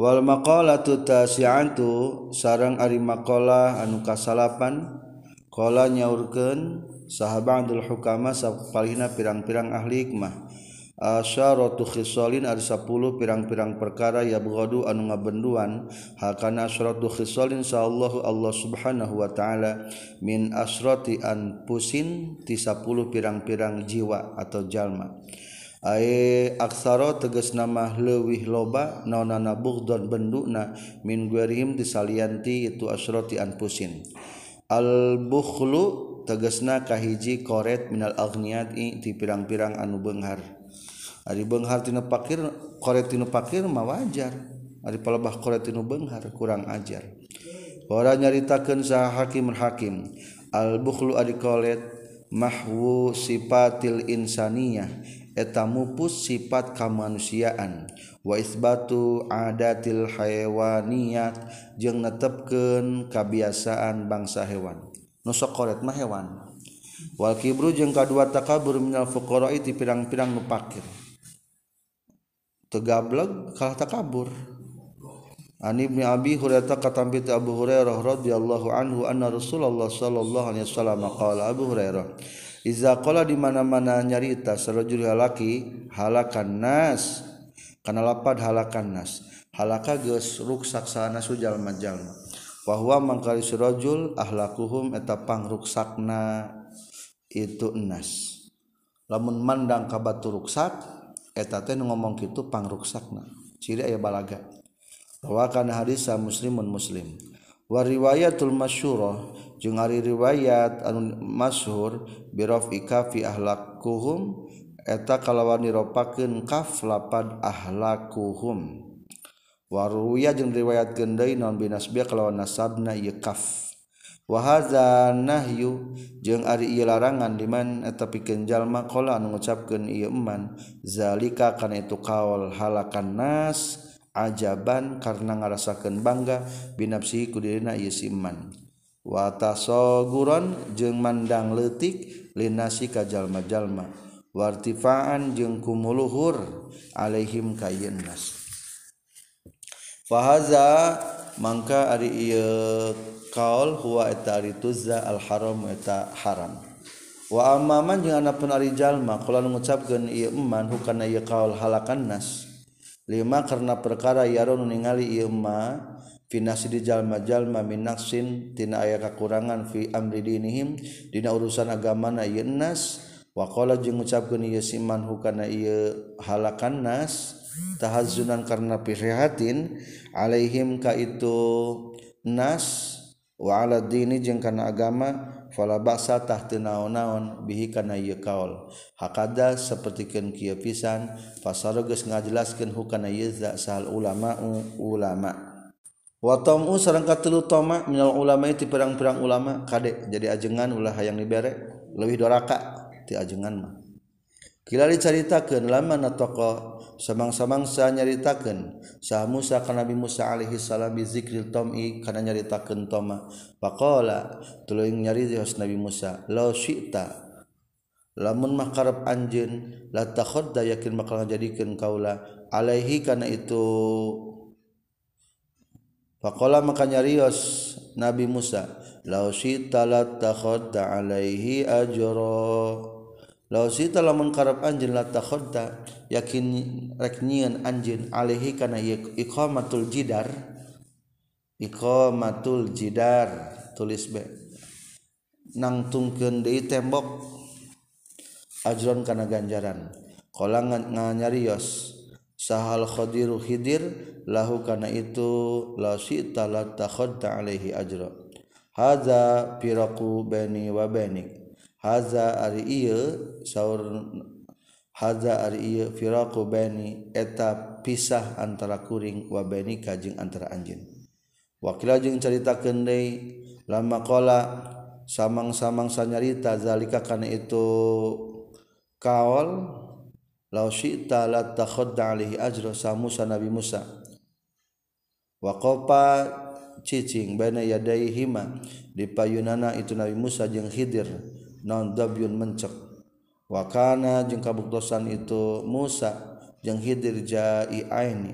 Wal maqalatu tasi'atu sareng ari maqalah anu kasalapan qala nyaurkeun sahabatul hukama sapalihna pirang-pirang ahli hikmah asyaratu khisalin ari 10 pirang-pirang perkara yabghadu anu ngabenduan hakana asyaratu khisalin sallallahu Allah subhanahu wa ta'ala min asrati anfusin ti 10 pirang-pirang jiwa atau jalma ae aksara tegasna mah leuwih loba naonana bughdon benduna min guerihim disalianti itu asrati anfusin al bukhlu tegasna kahiji koret minal aghniyati ti pirang-pirang anu beunghar ari beunghar tina pakir koret tina pakir mah wajar ari palebah koret tina beunghar kurang ajar ora nyaritakeun sa hakim al bukhlu ari koret mahwu sifatil insaniyah eta mupus sifat kamanusiaan wa isbatu adatil hayawaniyat jeung netepkeun kabiasaan bangsa hewan nu sokoret mah hewan wal kibru jeung kadua takabur minal fuqara ti pirang-pirang nu pakir tegablek kalah takabur An Ibnu Abi Hurairah katampi Abu Hurairah radhiyallahu anhu anna Rasulullah sallallahu alaihi wasallam qala Abu Hurairah iza qala di mana-mana nyarita sarojul halaki halakan nas kana lapad halakan nas halaka geus ruksak sana sujal majalma wa huwa mangkali sarojul ahlakuhum eta pangruksakna itu nas lamun mandang ka batu ruksak eta teh ngomong kitu pangruksakna ciri aya balaga rawakan hadis sa muslimun muslim wa riwayatul masyhurah jeung ari riwayat anu masyhur birafi kafi ahlakuhum eta kalawan diropakeun kaf lapad ahlakuhum wa ruwiya jeung riwayatkeun deui naon binasbi kalawan nasabna ieu kaf wa hadza nahyu jeung ari ieu larangan liman eta pikeun jalma qala anu ngucapkeun ieu man zalika kana itu qaul halakan nas ajaban karena ngarasakeun bangga binapsi ku dirina ieu siman wa tasaguran jeung mandang leutik linasi ka jalma-jalma wartifaan jeung kumuluhur alaihim kayen nas fa haza mangka ari ieu qaul huwa eta rituzza al haram eta haram wa amaman jeung anapun ari jalma qala ngucapkeun ieu man hukana ieu qaul halakan nas lima karena perkara yaron ningali ieu ma finasi di jalma-jalma minaksin tina aya kakurangan fi amri dinihim dina urusan agamana ieu nas wa qala jeung ngucapkeun ieu siman hukana ieu halakan nas tahazzunan karena prihatin alaihim ka itu nas wa ala dini jeung kana agama fala ba'sa tah teu naon-naon bihi kana ieu kaul hakada sapertikeun kieu pisan fasara geus ngajelaskeun hukana ieu sahal ulama wa tamu sareng katilu toma minal ulama ti pirang-pirang ulama kade jadi ajengan ulah hayang dibere leuwih doraka ti ajengan mah kila dicaritakeun lama natoko samang-samangsa nyaritakeun sa Musa ka Nabi Musa alaihi salam bizikril tom'i kana nyaritakeun toma faqala tuluy nyaritakeun Nabi Musa la syi'ta lamun mah karep anjeun la takhadda yakin bakal ngajadikeun kaula alaihi kana itu faqala maka nyarios Nabi Musa la syi'ta la takhadda alaihi ajra lausita lamun karep anjeun la takhadda yakin rek nyieun anjeun alaihi kana iqamatul jidar tulis be nangtungkeun deui tembok ajron kana ganjaran qolangan nganyarios sahal khadiru khidir lahu kana itu lausita la takhadda alaihi ajra hadza firaqu baini wa bainik Haza ari iya firaqu baini eta pisah antara kuring wa baini kajing antara anjin. Wakila jeung caritakeun deui lama qala samang-samang sanyarita zalika kana itu kaul law syi'ta la takhadda alaihi ajra samusa Nabi Musa. Waqafa cicing baina yadaihima di payunana itu Nabi Musa jeung Khidir. Non dabyun mencek wakana jeung kabuktosan itu Musa jeung Khidir jai'aini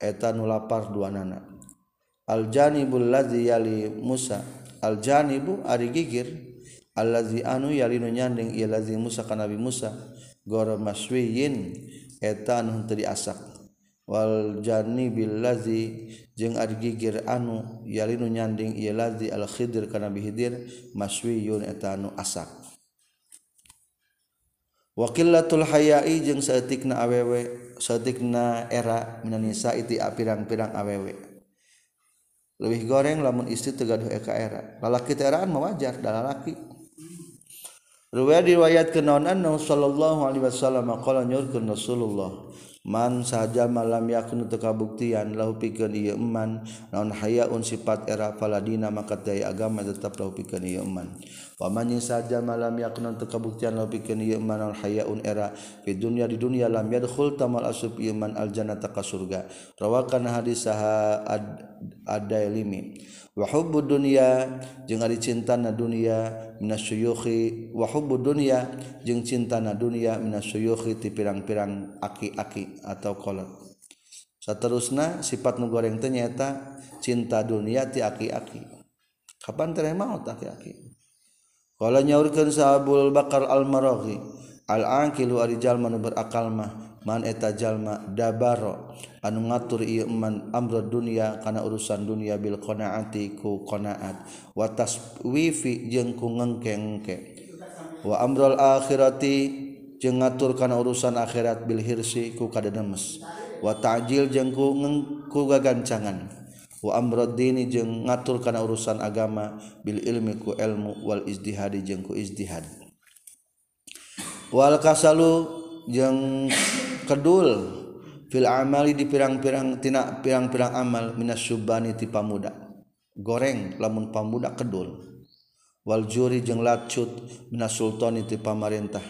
eta nu lapar duanana. Aljanibul ladzi yali Musa, aljanibu ari gigir, allazi anu yali nu nyanding ieu ladzi Musa ka Nabi Musa, gor maswiyin eta anu teu diasak. Wal janibil ladzi jeung ari gigir anu yali nu nyanding ieu ladzi al Khidir ka Nabi Khidir, maswiyun eta anu asak. Wa qillatul haya'i jeung saeutikna awewe, saeutikna era minanisa iti pirang-pirang awewe. Leuwih goreng lamun istri teu gaduh eka era. Lalaki teu eraan mah wajar da lalaki. Riwayat keunaon sallallahu alaihi wasallam qala nyurkeun Rasulullah, man saja malam yakun teu kabuktian lahu pikeun ieu iman, naon hayaun sifat era faladina maka teh agama tetap lahu pikeun ieu iman. Pamannya saja malam yakun teu kabuktian lahu pikeun ieu iman naon hayaun era di dunia lam yadkhul tamal asub iman al jannata ka surga. Rawakan hadis saha Ad-Dailimi. Wa hubbud dunya jeung ari cintana dunya minasyuyukhi, wa hubbud dunya jeung cintana dunya minasyuyukhi ti pirang-pirang aki-aki atau kolot. Saterusna sifat nu goreng teh nyaeta cinta dunia ti aki-aki. Kapan teh maot aki-aki? Qala nyaurkeun Sahabul Bakar Al-Maraghi, al-aqilu ari jalma nu berakal mah man eta jalma dabaro anu ngatur ieu man amra dunya kana urusan dunya bil qanaati ku qanaat wa taswifi jeung ku ngengkeng-ngengke wa amral akhirati jeung ngatur kana urusan akhirat bil hirsi ku kadenemes wa ta'jil jeung ku gagancangan wa amrad dini jeung ngatur kana urusan agama bil ilmi ku ilmu wal izdihadi jeung ku izdihad wal kasalu jeung kedul fil amali di pirang-pirang tina pirang-pirang amal minasyubani ti pamuda goreng lamun pamuda kedul wal juri jeung lacut minasultani ti pamarentah.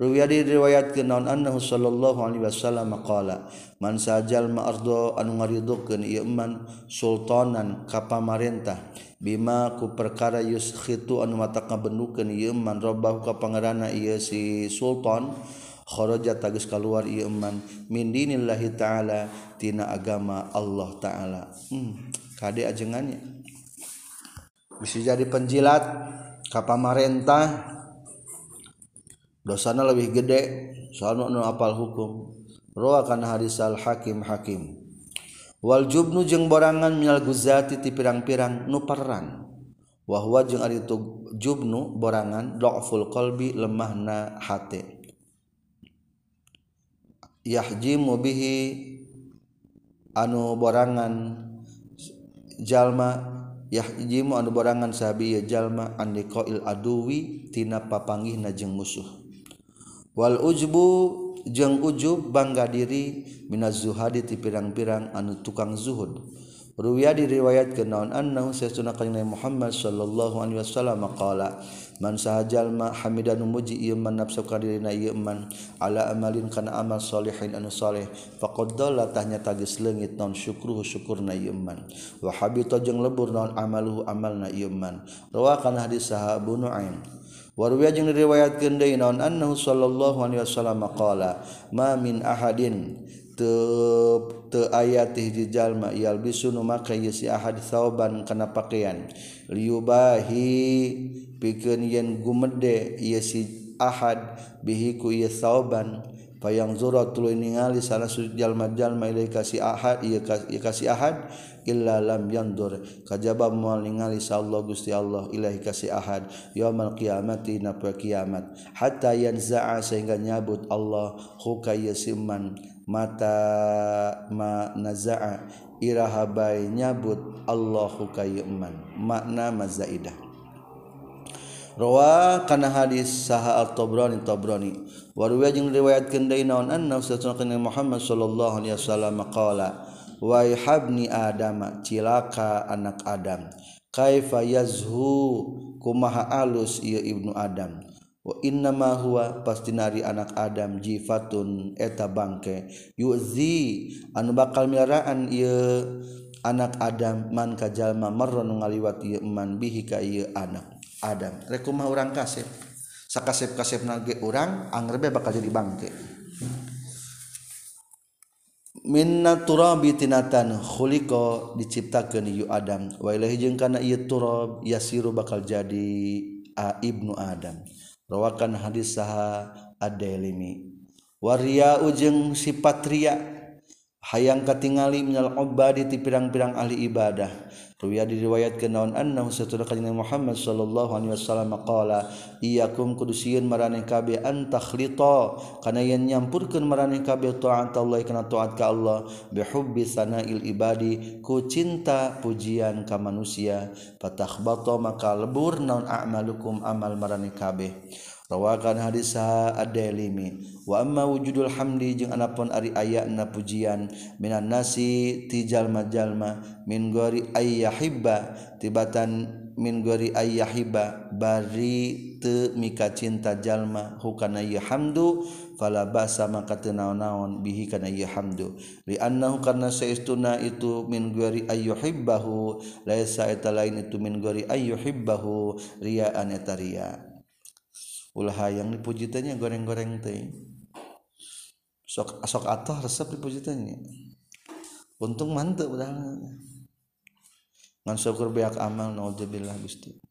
Riwayat diriwayatkeun naon annahu sallallahu alaihi wasallam qala man sajal ma'ardo anu ngaridukeun ieu man sultanan ka pamarentah bima ku perkara yuskhitu anu matak ngabendukeun ieu man robbahu ka pangeranna ieu si sultan kharaja tagis kaluar ieu man min dinillahi taala tina agama Allah taala. Kade ajengannya bisa jadi penjilat ka pamarentah dosana leuwih gede soalna nu apal hukum. Rawakan hadisal hakim wal jubnu jeung borangan minal guzati ti pirang-pirang nu perang wa huwa jeung ari jubnu borangan dhaful qalbi lemahna hate yahjimu bihi anu borangan jalma yahjimu anu borangan sahabi jalma andiqail aduwi tina papanggihna jeung musuh wal ujbu jeung ujub bangga diri minaz zuhadi ti pirang-pirang anu tukang zuhud. Ruwiya diriwayatkeun naon annahu sayyiduna kanjeng Muhammad sallallahu alaihi wasallam qala man sahajal ma hamidan muji ieu man nafsu kadirina ieu man ala amalin kana amal salihin anu saleh faqad dalla tahnya tagis leungit naon syukruhu syukurna ieu man wa habita jeung lebur naon amaluhu amalna ieu man. Rawakan hadis sahab Nu'aim. Waruwiya jeung diriwayatkeun deui naon annahu sallallahu alaihi wasallam qala ma min ahadin te ayat hiji jalma yalbisu nu make si ahad sauban kana pakaian liubahi pikeun yen gumede ieu si ahad bihi ku ieu sauban payang zura tuluy ningali salah satu jalma-jalma ilai kasih ahad ieu kasih ahad illa lam yandur kajaba moal ningali sallallahu Gusti Allah ilahi kasih ahad yaumul qiyamati na poe kiamat hatta yanza'a sehingga nyabut Allah hukaya siman mata ma naza'a irahabai nyabut Allahu kayyuman makna mazaidah. Rawa kana hadis saha At-Tabrani wa ruwiya jeung riwayatkeun deui naon anna Rasulullah Muhammad sallallahu alaihi wasallam qala wa habni adama cilaka anak Adam kaifa yazhu kumaha alus ieu ibnu Adam wa innama huwa pastinari anak Adam jifatun eta bangke yuzi anu bakal milaraan ieu anak Adam man kajalma marron ngaliwat ieu man bihi ka ieu anak Adam rek kumaha urang kasep sakasep-kasepna ge urang angger be bakal jadi bangke minna turabi tinatan khuliqa diciptakeun ieu Adam wa ilahi jeung kana ieu turab yasiru bakal jadi ibnu Adam. Rawakan hadis saha ad-Dailimi. Wa riya'u jeung sifat riya hayang katingali minal ubadi ti pirang-pirang ahli ibadah. Riwayat diriwayatkeun naon annahu satuna kanjeng Muhammad sallallahu alaihi wasallam qala iyakum kudusieun maraneh kabeh antakhlita kana yen nyampurkeun maraneh kabeh ta'atallahi kana ta'at ka Allah bihubbi sanail ibadi ku cinta pujian ka manusia fatakhbata maka lebur naon a'malukum amal maraneh kabeh. Rawakan hadis sah ad-Dailimi. Wa amma wujudul hamdi jeung anapun ari ayana pujian minan nasi tijal majalma min gori ayyahibba tibatan min gori ayyahibba bari teu mika cinta jalma hukana ieu hamdu fala basa maka teu naon-naon bihi kana ieu hamdu li annahu karna saistuna itu min gori ayyuhibbahu laisa eta lain itu min gori ayyuhibbahu riaan eta riya. Ulah hayang dipuji tanya goreng-goreng teh. Sok atoh resep dipuji tanya. Untung mantep udah. Ngan syukur beak amal naudzubillah gusti.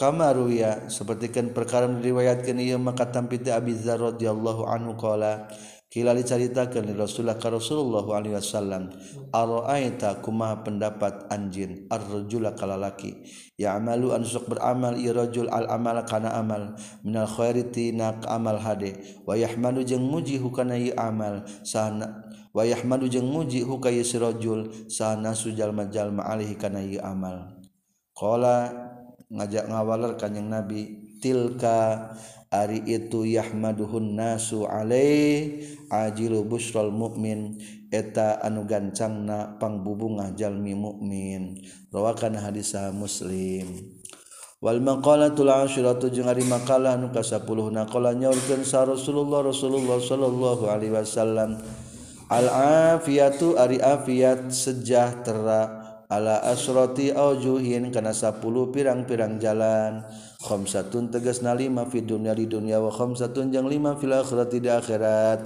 Kamaruya sapertikeun perkara diriwayatkeun ieu maka tampi ti Abi Dzar radhiyallahu anhu qala kila dicaritakeun li Rasulullah ka Rasulullah alaihi wasallam araaita kumaha pendapat anjin ar-rajula kalalaki ya'malu an suq beramal ieu rajul al-amal kana amal minal khairi tinak amal hade wa yahmalu jeung muji hukana ieu amal sana wa yahmalu jeung muji hukaya sirajul sana sujal majal ma'alihi kana ieu amal qala ngajak ngawaler kanjing Nabi tilka ari itu yahmaduhun nasu alai ajilu busral mukmin eta anu gancangna pangbubungah jalmi mukmin. Rawakan hadis Muslim. Wal maqalatul ashiratu jeung ari makalah anu ka 10 naqala nyaurkeun sa Rasulullah sallallahu alaihi wasallam al afiyatu ari afiyat sejahtera ala asrati aujuhin kana 10 pirang-pirang jalan khamsatun tegasna 5 fi dunya di dunya wa khamsatun jeung 5 fil akhirati di akhirat.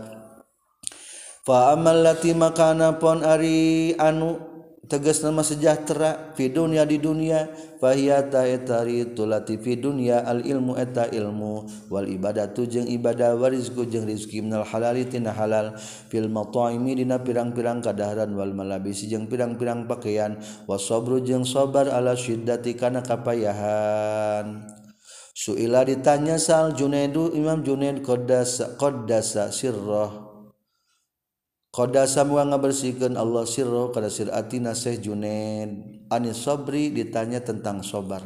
Fa amal lati makana pon ari anu tegasna sejahtera fi dunya di dunya fahiyata etari tulati fi dunya al ilmu eta ilmu wal ibadatu jeung ibadah warizku jeung rizki minal halali tina halal fil mataimi dina pirang-pirang kadaharan wal malabisi jeung pirang-pirang pakaian wasabru jeung sabar ala syiddati kana kapayahan. Suila ditanya sal Junaidu Imam Junaid qaddasa sirrah qadasa moga ngabersihkeun Allah sirro kada siratina Syekh Junaid anis sabri ditanya tentang sabar.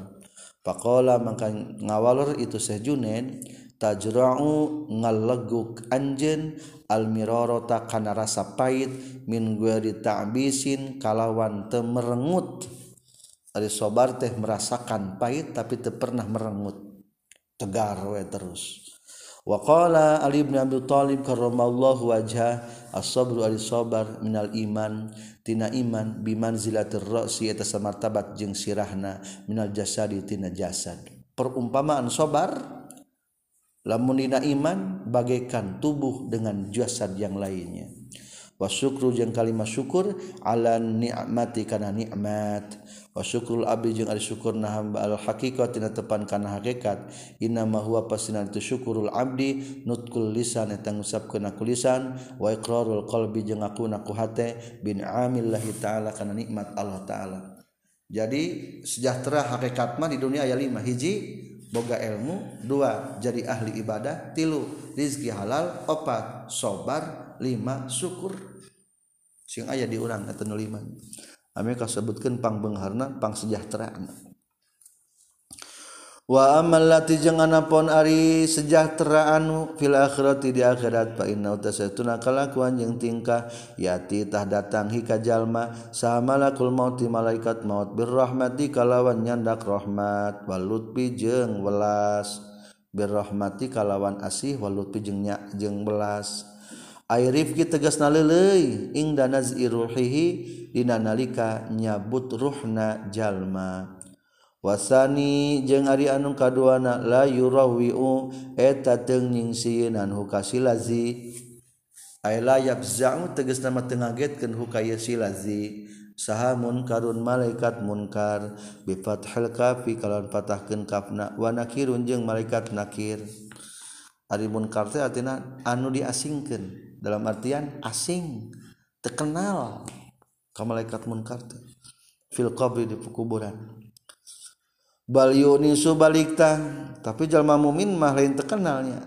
Faqala maka ngawalor itu Syekh Junaid tajra'u ngalleguk anjeun almirarata kana rasa pait min ghairi ta'bisin kalawan teu merengut. Ari sabar teh merasakan pait tapi teu pernah merengut. Tegar we terus. Wa qala Ali ibn Abi Thalib karramallahu wajha as-sabru al-sabar minal iman tina iman bimanzilatir ra'si eta samartabat jeung sirahna minal jasadi tina jasad. Perumpamaan sabar lamun dina iman bagaikan tubuh dengan jasad yang lainnya. Wa syukru jeung kalimah syukur ala ni'mati kana nikmat. Wa syukrul abdi jeung ari syukurna hamba al haqiqat dina tepan kana hakikat inna ma huwa pasina itu syukurul abdi nutqul lisan eta ngusapkeun ku lisan wa iqrarul qalbi jeung ngakuna ku hate bin amillahi taala kana nikmat Allah taala. Jadi sejahtera hakikat mah di dunia aya 5. Hiji boga ilmu, 2 jadi ahli ibadah, 3 rezeki halal, 4 sabar, 5 syukur. Sing aya di urang eta nu 5. Ame kasebutkeun pangbengharna pangsejahteraan. Wa amal lati jeung anapon ari sejahtera anu fil akhirati di akhirat fa inna tasatuna kalakuan jeung tingkah yati tah datang hika jalma sa malakul maut malaikat maut birrahmati kalawan nyandak rahmat walutbi jeung welas birrahmati kalawan asih walutbi jeung belas airifki tegasna leuleuy ing danazi ruhihi dina nalika nyabut ruhna jalma. Wasani jeung ari anu kaduana la yurawiu eta teu nyingsieunan hukasilazi Ayla yafza'u tegas nama tengagetkeun hukaya si lazi sahamun karun malaikat munkar bifathil kafi kalawan patahkeun kafna wa nakirun jeung malaikat nakir. Ari munkar teh artina anu diasingkeun, dalam artian asing terkenal ka malaikat munkar teh fil qabri di kuburan. Bal yunisu balikta tapi jalma mukmin mah lain terkenalnya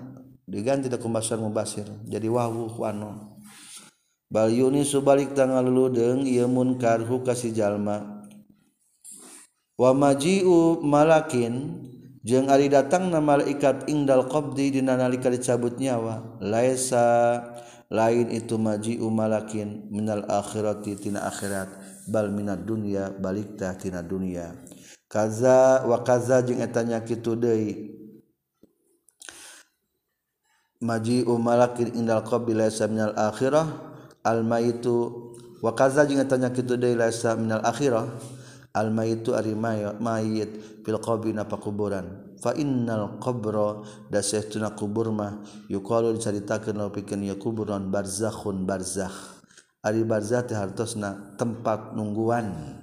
diganti da kumbasir mubasir jadi wahwu kuano. Bal yunisu balikta ngaluludeung ieu munkar ka si jalma wa maji'u malakin jeung ari datangna malaikat ingdal qabdi dina nalika dicabut nyawa laisa lain itu maji'u malakin minal akhirati tina akhirat bal minad dunya balikta tina dunya kaza wa kaza jeung eta nya kitu deui maji'u malakin indal qabri laisa minal akhirah al maitu wa kaza jeung eta nya kitu deui laisa minal akhirah al maitu ari mayit fil qabri na pakuburan fa innal qabra dasahtuna kubur mah yuqalu dicaritakeun pikeun ya kuburan barzakhun barzakh ari barzakh teh hartosna tempat nungguan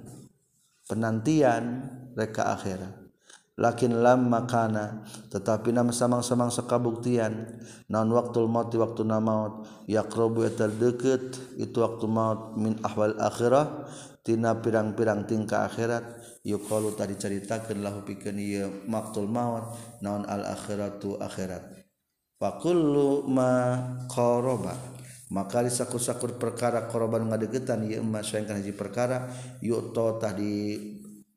penantian reka akhirat. Lakin lamma kana tetapi nama samang-samang sakabuktian naon waktul maut waktuna maut yaqrabu eta deukeut itu waktu maut min ahwal akhirah tina pirang-pirang tingkah akhirat yuqalu tadi caritakeun lahu pikeun ieu waktul maut naon al akhiratu akhirat fa kullu ma qaraba maka di sakur-sakur perkara korban ngadegetan ieu mah saengkeun hiji perkara yuto tadi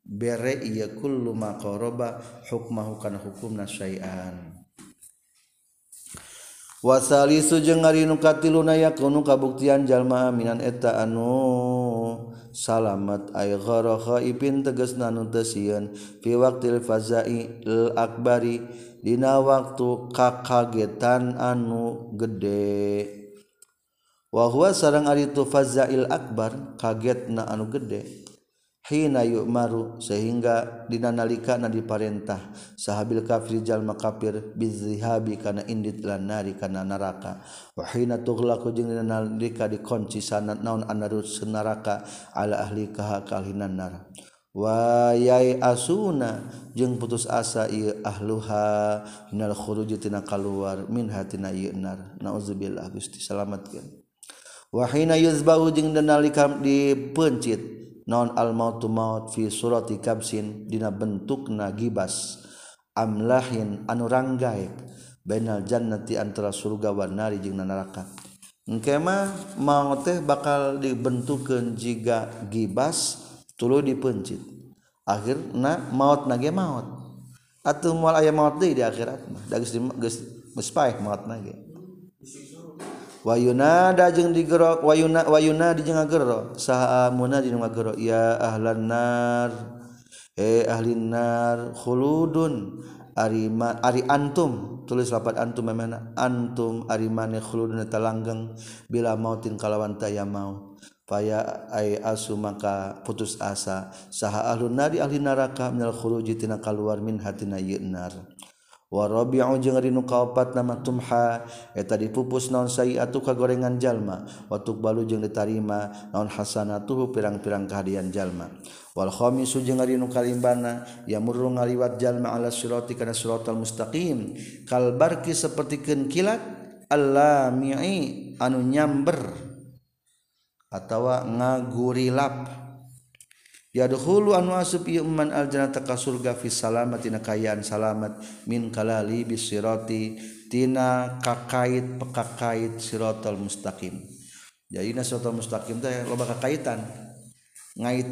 bere ieu kullu ma qaraba hukmahu kana hukumna syai'an wa salisu jeung ari nu katiluna yakunu kabuktian jalma minan eta anu salamat ay ghara khaibin tegasna nu teu sieun fi waqtil fazai al akbari dina waktu kakagetan anu gede wa huwa sareng ari tu fazail akbar kagetna anu gede hina yu'maru sehingga dina nalika na diparentah sahabil kafir jalma kafir bizihabi kana indit lan nari kana neraka wa hina tughlaqu jeung dina nalika dikunci sanad naon anarus neraka ala ahli kahalinan nar wa yai asuna jeung putus asa ieu ahluha minal khuruj tina kaluar min hatina ieu nar naudzubillah Gusti salamatkeun wahina yuzbahu jeung nalika dipencit non al mautu maut fi surati kabsin dina bentukna gibas amlahin anu ranggaib bainal jannati antara surga wan nari jeung neraka engke mah maut teh bakal dibentukkeun jiga gibas tuluy dipencit akhirna maut na ge maut atuh moal aya maut deui di akhirat mah da geus paeh maut na ge wayunada jeung digerok wayuna jeung ngagero saha munadi ngagero ya ahlan nar ahlin nar khuludun arima ari antum tulis lapat antum memana antum arimane khuludun eta langgeng bila mautin kalawan taya maut paya ay asu maka putus asa saha ahlun nari ahli neraka minal khuluji tina kaluar min hatina yenar wa rabi'u jeung ari nu kaopat nama tumha eta dipupus naon sayiatu kagorengan jalma wa tuqbalu jeung ditarima naon hasanatuhu pirang-pirang kahadian jalma wal khamisu jeung ari nu kalimbana yamurru ngaliwat jalma ala sirati kana siratal mustaqim kal barki sapertikeun kilat allami'i anu nyamber atawa ngagurilap yadkhulu anu asub iman aljannata ka surga fi salamatina kayaan salamat min kalali bisirati tina kakait pekakait siratal mustaqim jadi siratal mustaqim teh loba kakaitan ngait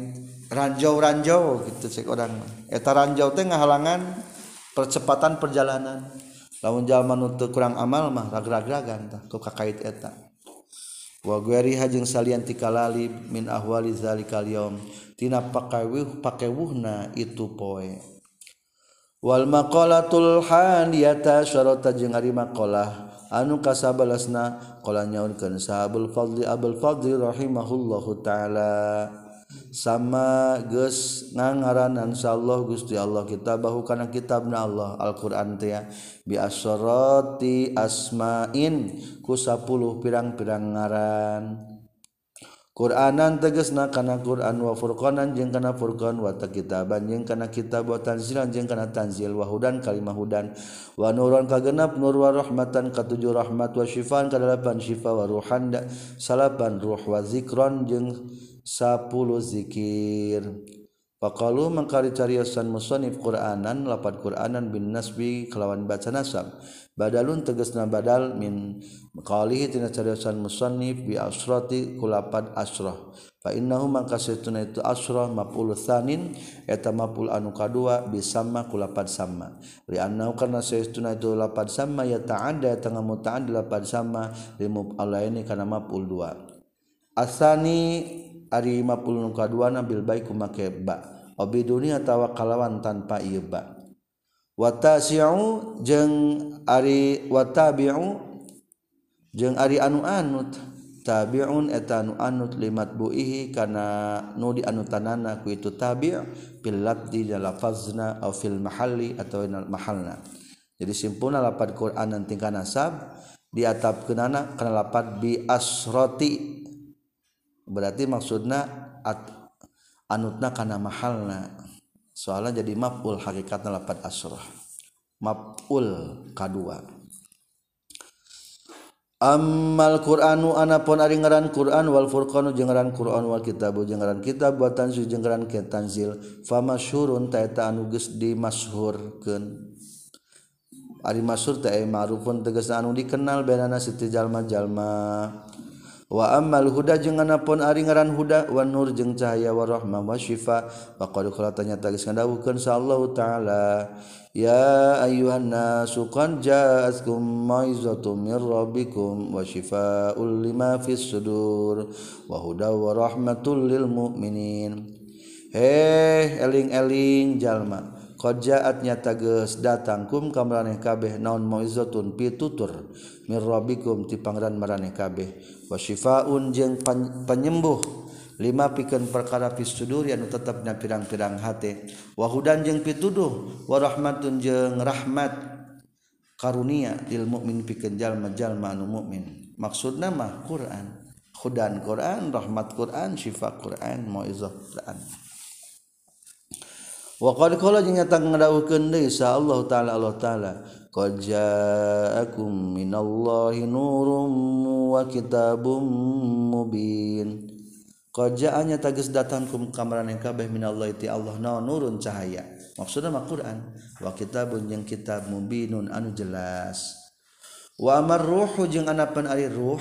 ranjau-ranjau gitu cek orang eta ranjau teh ngahalangan percepatan perjalanan lamun jalma nu teu kurang amal mah ragrag-ragan tah ku kakait eta wa gueriha jeung salian tikalali min ahwali zalikal yaum tina pakewuhna itu poe wal maqalatul haniyata syarata jeung ari maqalah anu kasabalasna qala nyaunkeun sahabul fadli abul fadli rahimahullahu taala sama geus ngangaranan insyaallah Gusti Allah kitabahu kana kitabna Allah Al-Qur'an teh bi asyrati asmain ku 10 pirang-pirang ngaran Qur'anan tegasna kana Qur'an wa furqanan jeung kana furqan wa kitaban jeung kana kitab wa tanzilan jeung kana tanzil wa hudan kalimah hudan wa nuran kagenap nur wa rahmatan katujuh rahmat wa syifaan kadalapan syifa wa ruhan salapan ruh wa zikron jeung 10 zikir. Pakalu mengkari cariosan musonif Qur'anan lapan Qur'anan bin nasbi kelawan baca nasab. Badalun tegasna badal min qalihi tina cariosan musonif bi asrati kulapan asrah. Fa innahu mangkasituna itu asrah maf'ul tsanin eta maf'ul anu kadua bi sama kulapan sama. Li annahu kana saytuna itu lapan sama ya ta'adda tengah muta'addi lapan sama li maf'alaini kana maf'ul dua. Asani ari 50 kaduana bil baiku make ba obiduni atawa kalawan tanpa ieu ba watasi'u jeung ari watabi'u jeung ari anu anut tabi'un eta anu anut limatbuihi kana nu dianutanana ku itu tabi' bil lafzi lafazna au fil mahalli atawa mahalna. Jadi simpulna lapan Qur'an nanti kana nasab diatapkeunana kana lapan bi asrati berarti maksudna anutna kana mahalna soalna jadi maf'ul hakikatna lapat asrah maf'ul kadua. Ammal Qur'anu anapun ari ngaran Qur'an wal furqanu jeung ngaran Qur'an wal kitabu jeung ngaran kitab wa tanzil jeung ngaran tanzil famasyhurun ta eta anu geus dimasyhurkeun ari masyhur ta ma'rufun tegasna anu dikenal benana siti jalma-jalma. Wa ammal huda jeung anapun ari ngaran huda wan nur jeung cahaya wa rahmah wa syifa wa qad khalatanya tagis ngandawukeun sallallahu taala ya ayyuhan nasu qad ja'atkum mau'izatum mir rabbikum wa syifaa'ul lima fis sudur wa huda wa rahmatul lil mu'minin. Eling-eling jalma qad ja'atnya tagis datangkum ka maraneh kabeh naon mau'izatun pitutur mir rabbikum ti pangeran maraneh kabeh wa syifaun jeung penyembuh lima pikeun perkara fis sudur anu tetepna pirang-pirang hate wa hudan jeung pituduh wa rahmatun jeung rahmat karunia lil mukmin pikeun jalma-jalma anu mukmin. Maksudna mah Qur'an hudan Qur'an rahmat Qur'an syifa Qur'an mauizah Qur'an. Wa qad qala jeung nyata ngadawuhkeun deui sa Allah taala Allah taala qad ja'akum minallahi nurum wa kitabum mubin. Qad ja'anya tagis datangkum kamaran kabeh minallahi ti Allah na nurun cahaya maksudna mah Qur'an wa kitabun jeung kitab mubinun anu jelas. Wa amar ruhu jeung anapan ari ruh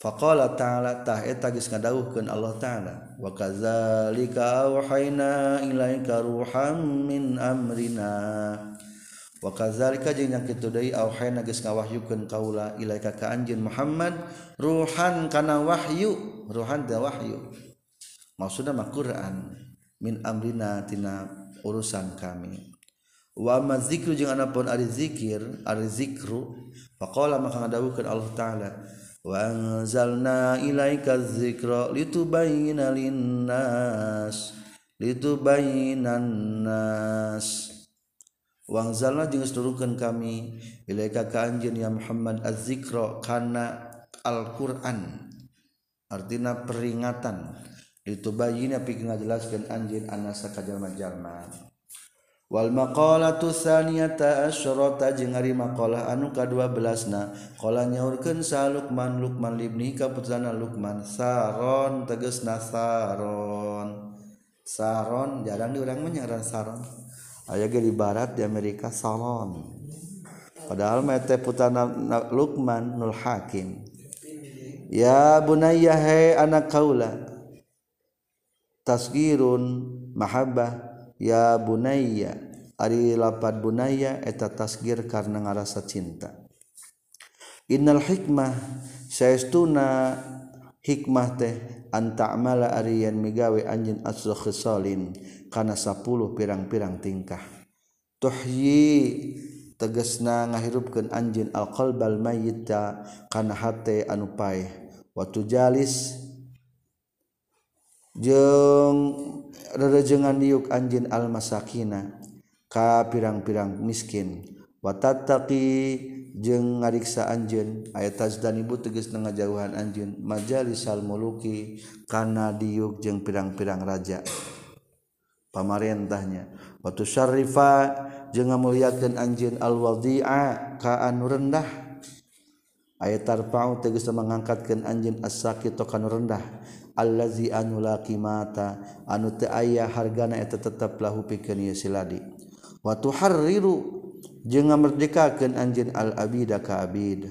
faqala ta'ala tah eta geus ngadawuhkeun Allah taala wa kadzalika auhayna ilaika ruham min amrina wa kadzalika jeung nya kitu deui auhayna geus ngawahyukeun kaula ilaika ka anjeun Muhammad ruhan kana wahyu ruhan da wahyu maksudna mah Qur'an min amrina tina urusan kami. Wa mazikru jeung anapun ari zikir ari zikru faqala maka ngadawuhkeun Allah taala wa anzalna ilaika dzikra litubayyana linnas wangzalna jeung turunkeun kami ilaika ka anjeun ya Muhammad az-zikra kana Al-Qur'an artina peringatan ditubayyina pikeun ngajelaskeun anjeun anasa ka jalma-jalma. Wal maqalatu tsaniyata asyrata jeung ari maqalah anu ka-12na qala nyaurkeun sa Luqman ibni ka putrana Luqman saron tegasna saron jarang diurang mah nyaran saron aya ge di barat di Amerika salon padahal mah teh putrana Luqman nul Hakim ya bunayya hai anak kaula tasgirun mahabbah ya bunayya ari lapad bunayya eta tasgir karena ngarasa cinta innal hikmah saestuna hikmah teh anta'mala ari yen migawe anjeun asra khisalin kana 10 pirang-pirang tingkah tuhyi tegasna ngahirupkeun anjeun alqalbal mayyita kana hate anu paeh wa tujalis jeung rerejengan diuk anjeun al masakina ka pirang-pirang miskin, wa tattaqi jeung ngariksa anjeun aya tazdanibu tegasna ngajauhan anjeun majalisal muluki kana diuk jeung pirang-pirang raja pamarentahnya, wa tusyarrifa jeung ngamuliakeun anjeun al wadi'a ka anu rendah ayat tarpau tegasna mangangkatkeun anjeun as-sakito kana rendah allazi anu laqimata anu teu aya hargana eta tetep lahu pikeun ieu siladi, wa tuharriru jeung ngamerdekakeun anjeun al-abida ka abid,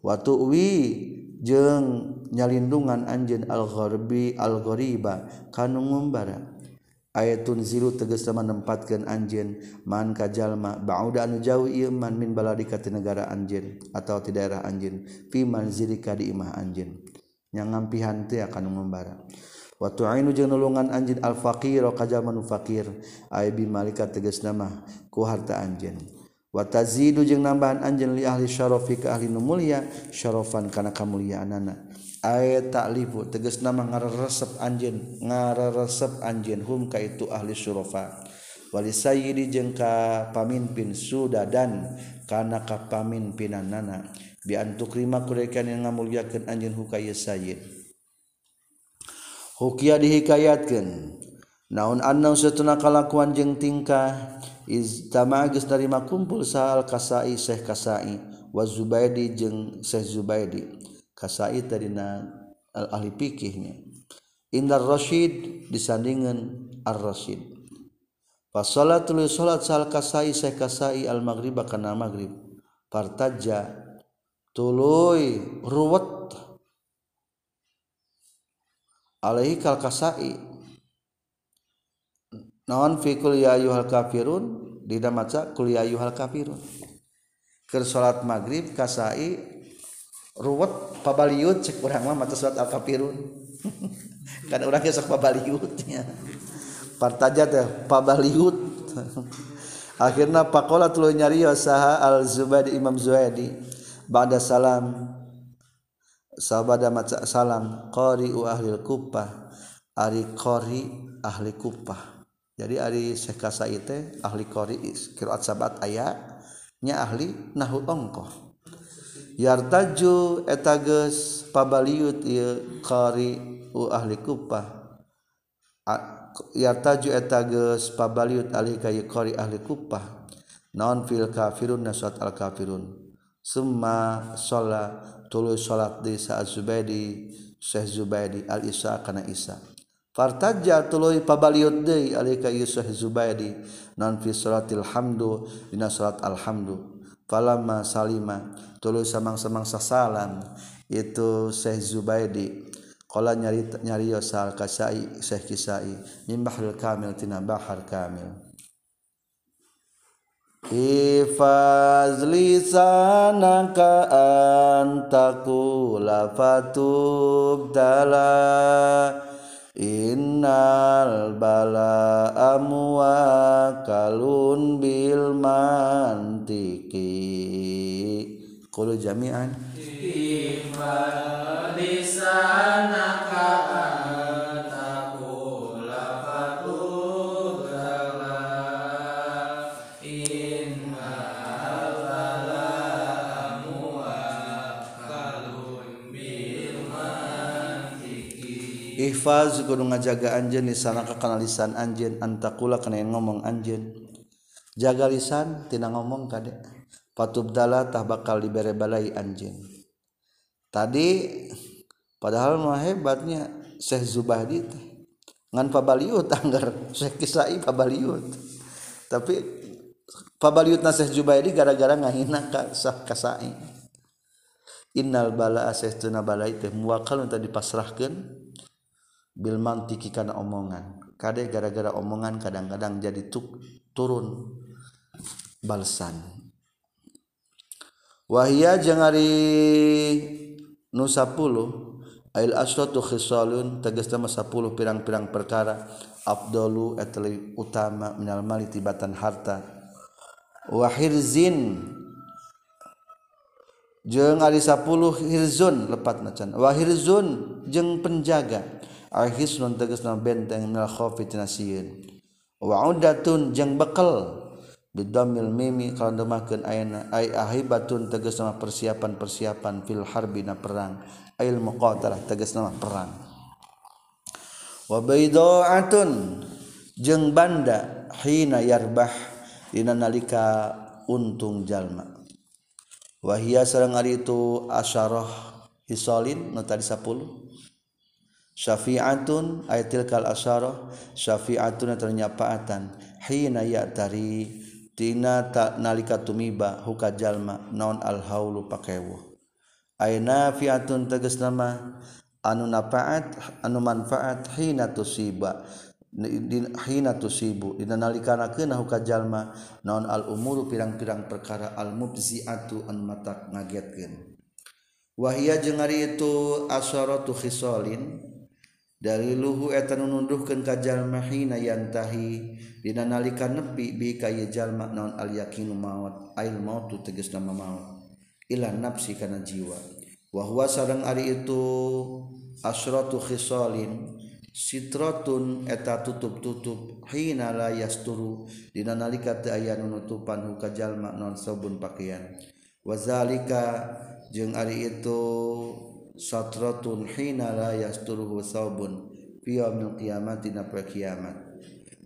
wa tuwi jeung nyalindungan anjeun al-gharbi al-ghariba kana ngumbara ayatun zilu tegasna manempatkeun anjeun man ka jalma bauda anu jauh ieu man min baladika ti negara anjeun atawa ti daerah anjeun fi manzilika di imah anjeun nyangampihan teh akan ngumbara, wa tu'inu jeung nulungan anjeun al faqir ka jalma nu faqir ay bi malika tegasna mah ku harta anjeun, wa tazidu jeung nambahan anjeun li ahli syarafi ka ahli nu mulia syarafan kana kamulyaanana ayat ta'lifu tegasna mah ngararesep anjeun hum ka itu ahli syurafa wali sayyidi jeung ka pamimpin sudadan kana ka pamimpinanana bi antukrima kurekan yang ngamulyakeun anjeun hukaya sayyid hukia dihikayatkeun naon anna satuna kalakuan jeung tingkah iztama geus narima kumpul sahal kasai Syekh Kasai wa Zubaidi jeung Syekh Zubaidi Kasai tadi na ahli pikihnya Indar Rashid disandingan Ar-Rashid fasolatul salat sal Kasai Syekh Kasai al-Maghrib kana Maghrib partajja tuluy ruwet alaihi kal Kasai naon fi kul ya ayyuhal kafirun dina maca kul ya ayyuhal kafirun keur salat Maghrib Kasai ruwet pabaliut cek urang mah maca surat al-kafirun kan urang geus pabaliutnya partaja teh pabaliut akhirna pakola tuluy nyarios saha al-Zubaidi Imam Zubaidi ba'da salam sabada maca salam qari'u ahli al-Kuffah ari qari ahli Kuffah jadi ari Syekh Kasai teh ahli qari qiraat sabat aya nya ahli nahwu ongkoh yartaju etages pabaliut ieu qari u ahli Kuffah yartaju etages pabaliut alika ieu qari ahli Kuffah naon fil kafirun nasat al kafirun summa shalat tuluy salat di Sa'ad Zubaidi Syekh Zubaidi al Isa kana Isa fartajja tuluy pabaliut deui alika ieu Syekh Zubaidi naon fi salatil hamdu dina salat alhamdu falamma salima tuluy samang-samang sasalam itu Syekh Zubaidi qala nyari yasal Kasai Syekh Kasai mimbahril kamil tina bahar kamil ifazli sanaka antaku lafatub dala innal bala amwa kalun bil mantiki qul jami'an ifal lisanaka ihfaz kudu ngajaga anjeun lisanaka kana lisan anjeun antakula kana ngomong anjeun jaga lisan tina ngomong kade patubdala tah bakal dibere balai anjeun tadi padahal mah hebatnya Syekh Zubaidi teh ngan pabaliut anggar Syekh Kasai pabaliut tapi pabaliutna Syekh Zubaidi gara-gara ngahina ka Syekh Kasai innal balaa sahtuna balai teh muakal tadi pasrahkeun bil mantiki kana omongan kade gara-gara omongan kadang-kadang jadi turun balsan wahia jeung ari nu 10 ail asratu khisalun tegasna 10 pirang-pirang perkara afdalu eta leuwih utama minal mali tibatan harta wa hirzin jeung ari 10 hirzun lepat macan wa hirzun jeung penjaga Al-hisnun tegasna benteng minal khaufi tinasieun. Wa udatun jeung bekel bidamil mimi kalau demahkeun ayeuna ai ahibatun tegasna persiapan-persiapan fil harbi na perang ail muqatalah tegasna perang. Wa baidaatun jeung banda hina yarbah dina nalika untung jalma. Wahia sareng ari itu asyarah hisalin nu tadi 10 syafi'atun ayatil kal asyarah syafi'atun ternyapaatan hina ya'tari tina nalika tumiba huka jalma naon al haulu pakewa aina fi'atun tegasna mah anu nafaat anu manfaat hina tusibu dinalikana keunah ka jalma naon al umuru pirang-pirang perkara al mubzi'atu an matak ngagetkeun wa hiya jeung ari itu asharatu khisalin dari luhu eta nu nunduhkeun ka jalma hina yantahi dinalika nepi bi ka jalma naon al yaqinu maut ail maut tegasna maut ila nafsi kana jiwa wa huwa sareng ari itu asharatu khisalin sitratun eta tutup-tutup hina la yasturu dina nalika teu aya nutupan huka jalma non sabun pakaian wazalika jeung ari itu satratun hina la yasturu sabun fi yaumil qiyamah dina kiamat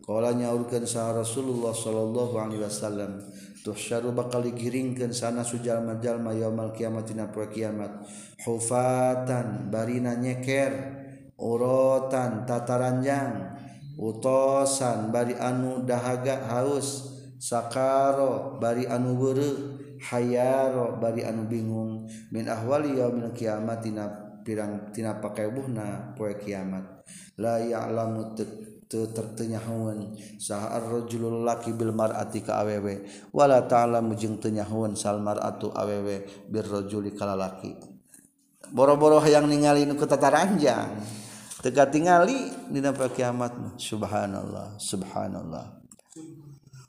qala nyaurkeun sa Rasulullah sallallahu alaihi wasallam tuhsyaru bakal digiringkeun sana sujalma-jalma yaumil qiyamah dina kiamat hufatan barina nyeker urotan tataranjang utosan bari anu dahaga haus sakaro bari anu beureuh hayaro bari anu bingung min ahwali yaumil kiamat tina pakebuhna poe kiamat la ya'lamu tertenyahuan sahar rajulul laki bil mar'ati ka awewe wala ta'lamu jeung tenyahuan sal mar'atu awewe bir rajuli kalalaki boro-boro hayang ningali nu ku tataranjang tega tingali dina poe kiamat subhanallah subhanallah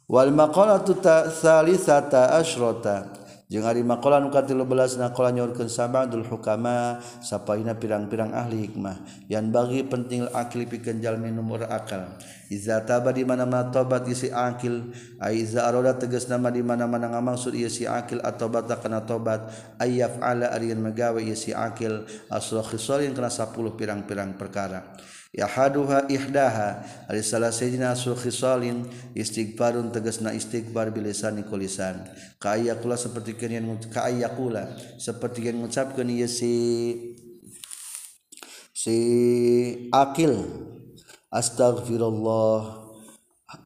wal maqalatu tsalisata asyrata jeung ari maqalah nu katilu belas na qala nyorkeun sabadul hukama sapaina pirang-pirang ahli hikmah yang bagi penting akil pikeun jalmi numur akal iza taba di mana-mana tobat isi akil aiza aroda tegasna di mana-mana ngamaksud ieu si akil atobat kana tobat ayyaf ala ari magawe ieu si akil asra khisalin kana 10 pirang-pirang perkara yahaduha ihdaha ari salasejina asru khisalin istighfarun tegasna istighfar bilisan kulisan kayakula seperti yang kayakula seperti yang mengucapkan ia si akil astaghfirullah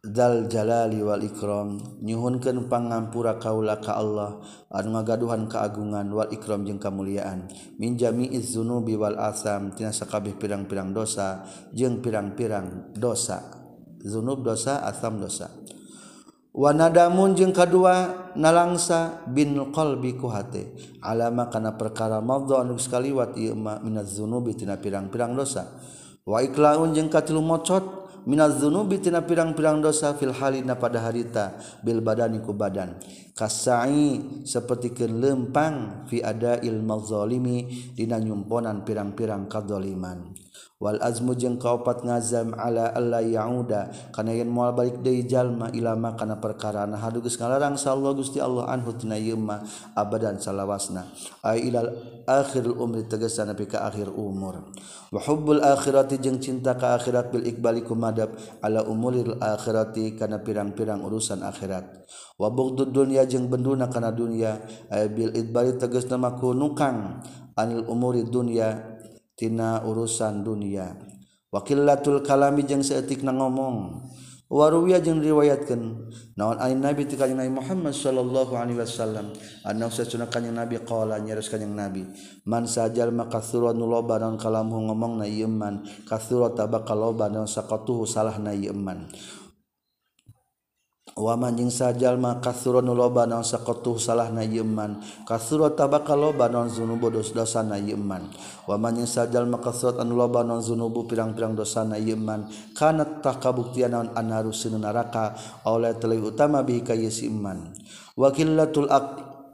dzal jalali wal ikram nyuhunkeun pangampura kaula ka Allah anu ngagaduhan kaagungan wal ikram jeung kamuliaan min jami'iz dzunubi wal asam tina sakabeh pirang-pirang dosa jeung pirang-pirang dosa dzunub dosa asam dosa wa nadamun jeung kadua nalangsa bin qalbi ku hate alama kana perkara madza anu sekaliwat ieu minaz dzunubi tina pirang-pirang dosa wa iklaun jeung katilu mocot minaz dzunubi tina pirang-pirang dosa fil halina pada harita bil badani ku badan kasai sapertikeun lempang fi adail mazalimi dina nyumponan pirang-pirang kadzaliman wal azmu jeung kaopat ngazam ala alla yauda kana yen moal balik deui jalma ilama kana perkara nah hadu geus ngalarang sallallahu Gusti Allah anhu tina ieu mah abadan salawasna ai ilal akhirul umri tegasna bi ka akhir umur wa hubbul akhirati jeung cinta ka akhirat bil iqbali kumadab ala umuril akhirati kana pirang-pirang urusan akhirat wa bughdud dunya jeung benduna kana dunya ai bil idbari tegasna maku nukang anil umuri dunya tina urusan dunia waqillatul kalami jeung saeutikna ngomong waruwiya jeung riwayatkeun naon anin nabi ti kanjeng Nabi Muhammad sallallahu alaihi wasallam anna usatuna kanjeng nabi qala nyaros kanjeng nabi man sajal makasura nuloba naon kalamu ngomongna ieu man kasura tabaqaloba naon saqatuhu salahna ieu man wa man jeung sajalma kasura nuloba naon saqatuh salahna ieu man kasura tabaqaloba naon zunubu dosana ieu man wa man jeung sajalma kasura nuloba naon zunubu pirang-pirang dosana ieu man kana takabuktian naon annaru sinun neraka oleh teuleung utama bi ka ieu man wa qillatul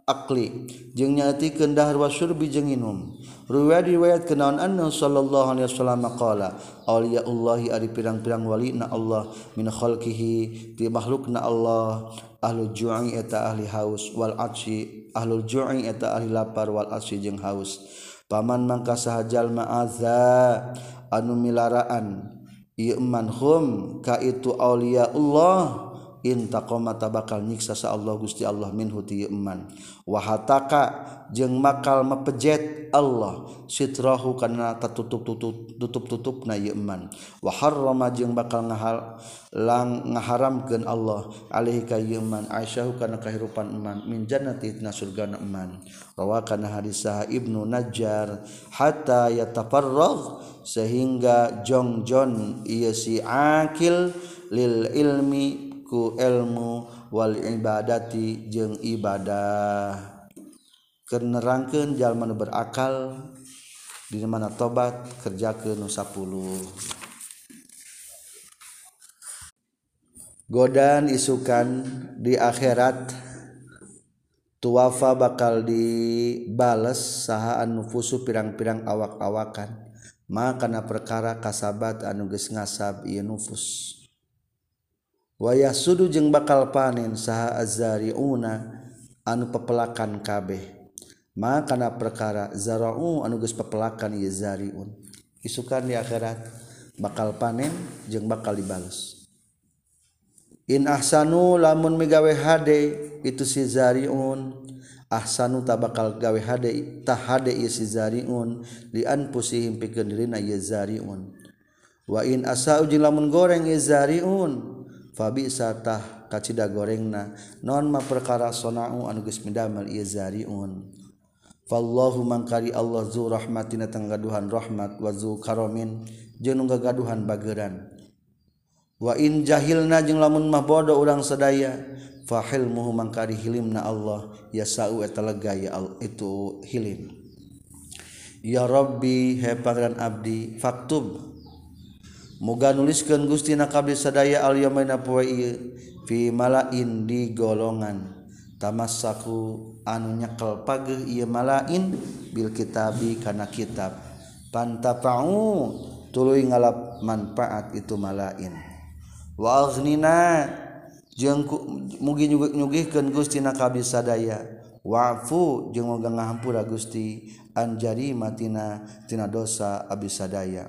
aqli jeung nyaetikeun dahar wasyurbi jeung minum riwayat kenaon anna sallallahu alaihi wasallam qala auliyaullahi ari pirang-pirang walina Allah min khalqihi ti makhlukna Allah ahlul ju'i eta ahli haus wal atsi ahlul ju'i eta ahli lapar wal atsi jeung haus paman mangka sahajal ma'aza anu milaraan ieu man hum ka itu auliyaullah intaqama tabakal nyiksa sa Allah Gusti Allah minhu ti iman wa hataka jeung makal mepejet Allah sitrahu kana tutup-tutupna iman wa harrama jeung bakal ngaharamkeun Allah alaihi ka iman aisyahu kana kahirupan iman min jannati na surgana iman rawa kana hadis sah Ibnu Najjar hatta yatafarragh sehingga jongjon ieu si akil lil ilmi ku ilmu wal ibadati jeung ibadah kenerangkeun jalma nu berakal di mana tobat kerjakeun nu 10 godan isukan di akhirat tuwafa bakal dibales saha anufusu pirang-pirang awak-awakan maka kana perkara kasabat anu geus ngasab ieu nufus wayah sudu jeung bakal panen saha azzariuna anu pepelakan kabeh maka kana perkara zara'u anu geus pepelakan ieu zariun isukan di akhirat bakal panen jeung bakal dibales in ahsanu lamun migawe hade itu si zariun ahsanu tabakal gawe hade tahade ieu si zariun li anfusihim pikeun dirina ieu zariun wa in asa'u jeung lamun goreng ieu zariun fabi satah kacida gorengna non ma perkara sona'u anu geus midamel ieu zariun fallahu mangkari Allah zu rahmatina tanggaduhan rahmat wa zu karamin jeung nu gagaduhan bageuran wa in jahilna jeung lamun mah bodoh urang sadaya fa hilmuhu mangkari hilimna Allah yasau eta lega ya itu hilim ya rabbi he pangeran abdi faktub moga nuliskeun Gusti na kabeh sadaya al-yamaina poe ieu fi malain di golongan tamassaku anu nyekel pageuh ieu malain bil kitabi kana kitab pantafa'u tuluy ngalap manfaat itu malain wa aghnina jeung mugi nyugihkeun Gusti na kabeh sadaya wa'fu jeung moga ngahampura Gusti anjari matina tina dosa abdi sadaya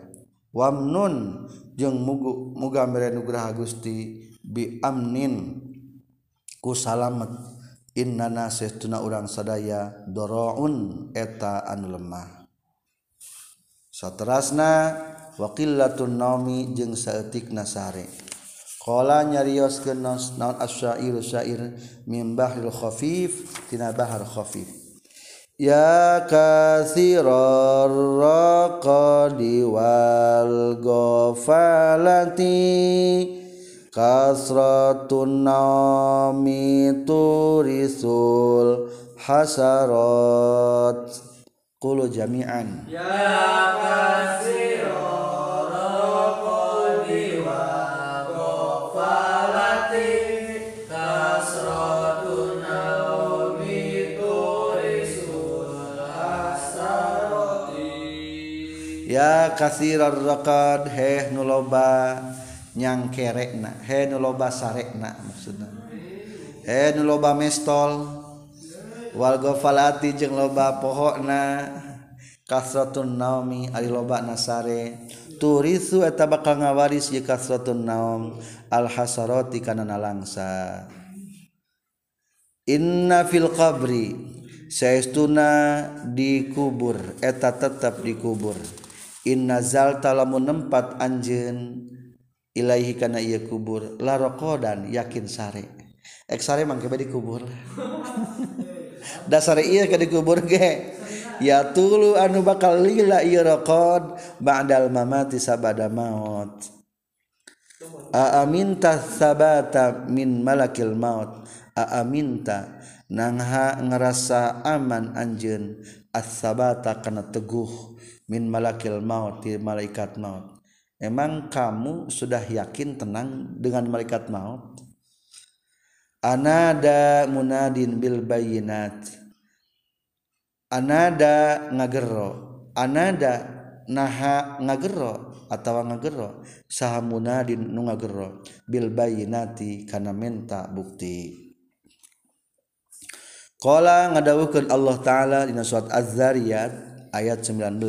wamnun jeung muga mere nugraha Gusti bi amnin ku salamet innana sesuna urang sadaya doroun eta anu lemah saterasna wa qillatun naumi jeung saeutikna sare qala nyarioskeun naon asyairu syair mimbahril khafif tina bahar khafif ya katsirar raqadi wal ghafalati kasratun naumi turisul hasarat qulu jami'an ya katsirar raqadi wal ghafalati ya kasirar raqad heh nu loba nyangkerekna heh nu loba sarekna maksudna heh nu loba mestol wal ghafalati jeung loba pohona kasratun naumi ari loba nasare turisu eta bakal ngawaris ieu kasratun naum al hasarati kana nalangsa inna fil qabri saestuna dikubur eta tetep dikubur inna zalta lamun nempat anjeun ilaihi kana ieu kubur la raqodan yakin sare ek sare mangke bae dikubur da sare ieu ka dikubur ge ya tulu anu bakal lila ieu raqod ba'dal mamati sabada maut a aminta sabata min malakil maut a aminta nangha ngerasa aman anjeun as-sabata kana teguh min malakil maut ti malaikat maut emang kamu sudah yakin tenang dengan malaikat maut anada munadin bil bayinat anada ngagero anada naha ngagero atawa ngagero saha munadin nu ngagero bil bayinati kana menta bukti. Qala ngadawukeun Allah taala dina surat Az-Zariyat ayat 19.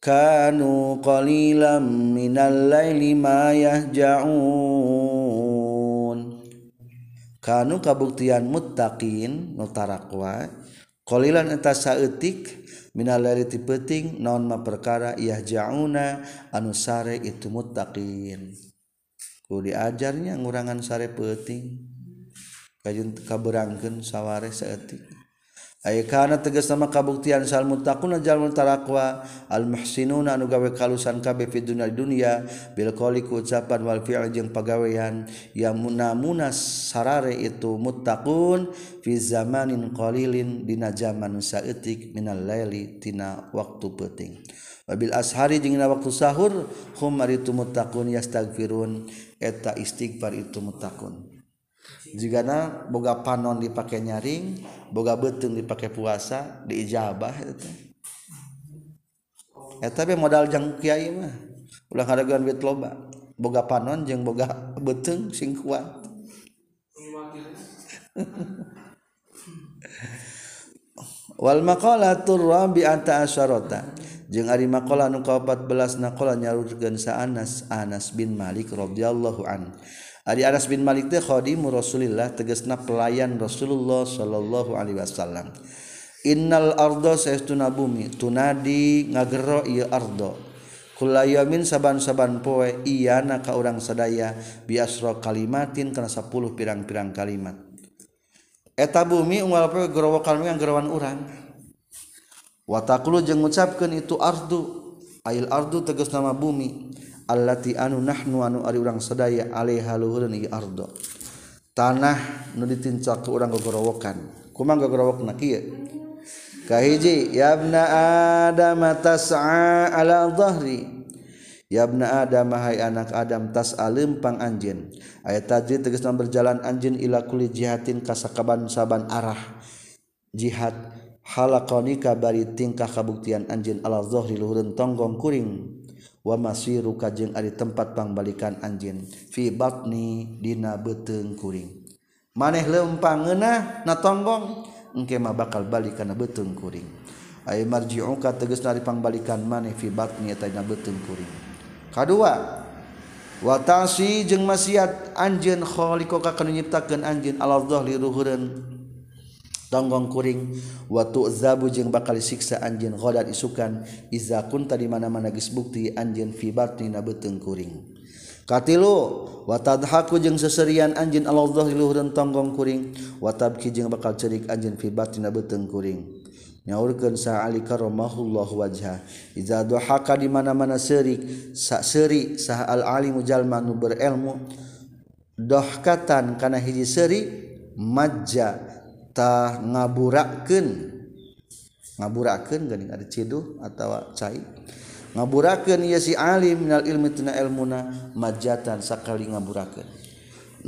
Kanu qalilan minal laili ma yahja'un. Kanu kabuktian muttaqin nu tarakwa qalilan eta saeutik minalari ti penting non ma perkara yahjauna anu sare itu muttaqin. Ku diajarnya ngurangan sare penting. Kajeun kaberangkeun saware saeutik. Aya kana tegas nama kabuktian sal muttaquna jalmun tarakwa al muhsinuna anu gawe kalusan kabeh fi dunya bil qauli ku ucapan wal fi'l jeung pagawean yang munamunas sarare itu muttaqun fi zamanin qalilin dina zaman saeutik minal laili tina waktu peuting wabil ashari jeung dina waktu sahur hum maritu muttaqun yastaghfirun eta istighfar itu muttaqun. Jigana boga panon dipake nyaring, boga beuteung dipake puasa diijabah eta. Eta be modal jang kiai mah ulah harageun bit loba boga panon jeung boga beuteung sing kuat. Wal maqalatur rabi'ata asyarata jeung ari maqalah nu 14 naqala nyarukeun sa Anas bin Malik radhiyallahu an. Ari Anas bin Malik teh khadimu Rasulillah tegasna pelayan Rasulullah sallallahu alaihi wasallam. Innal arda saestuna bumi tunadi ngagero ieu arda. Kulayamin saban-saban poe iyana ka urang sadaya biasra kalimatin kana 10 pirang-pirang kalimat. Eta bumi unggal poe gerowokan ngagerawan urang. Wa taqulu jeung ngucapkeun itu ardu. Ail ardu tegas nama bumi. Allati anu nahnu anu ari urang sadaya alaiha luhureun ieu ardo tanah nu ditincak urang gogorowokan kumaha gogorowokna kieu kahiji yabna adam tas'a ala dhahri yabna adam hai anak adam tas'a lempang anjeun aya tajrid tegasna berjalan anjeun ila kulli jihatin ka sakaban-saban arah jihad halaqanika bari tingkah kabuktian anjeun ala dhahri luhureun tonggong kuring wa masiru kajeng ari tempat pangbalikan anjeun fi batni dina beuteung kuring maneh leumpangeunah na tonggong engke mah bakal balik kana beuteung kuring ai marji'uka tegasna ari pangbalikan maneh fi batni eta dina beuteung kuring kadua wa ta'si jeung maksiat anjeun khaliqaka kana nyiptakeun anjeun al-dhahli ruhureun tonggong kuring wa tu'zabu jeung bakal siksa anjeun ghadat isukan iza kunta di mana-mana geus bukti anjeun fi batnina beuteung kuring katilu wa tadhaku jeung seserian anjeun Allah luhureun tonggong kuring wa tabki jeung bakal ceurik anjeun fi batnina beuteung kuring nyaurkeun sa Ali karamahullahu wajha iza dhahaka di mana-mana seurik sa seuri sa al alimu jalma nu berilmu dhahkatan kana hiji seuri majja ta ngaburakeun geuning ari ciduh atawa cai ngaburakeun ieu si alim minal ilmi tina ilmuna majatan sakali ngaburakeun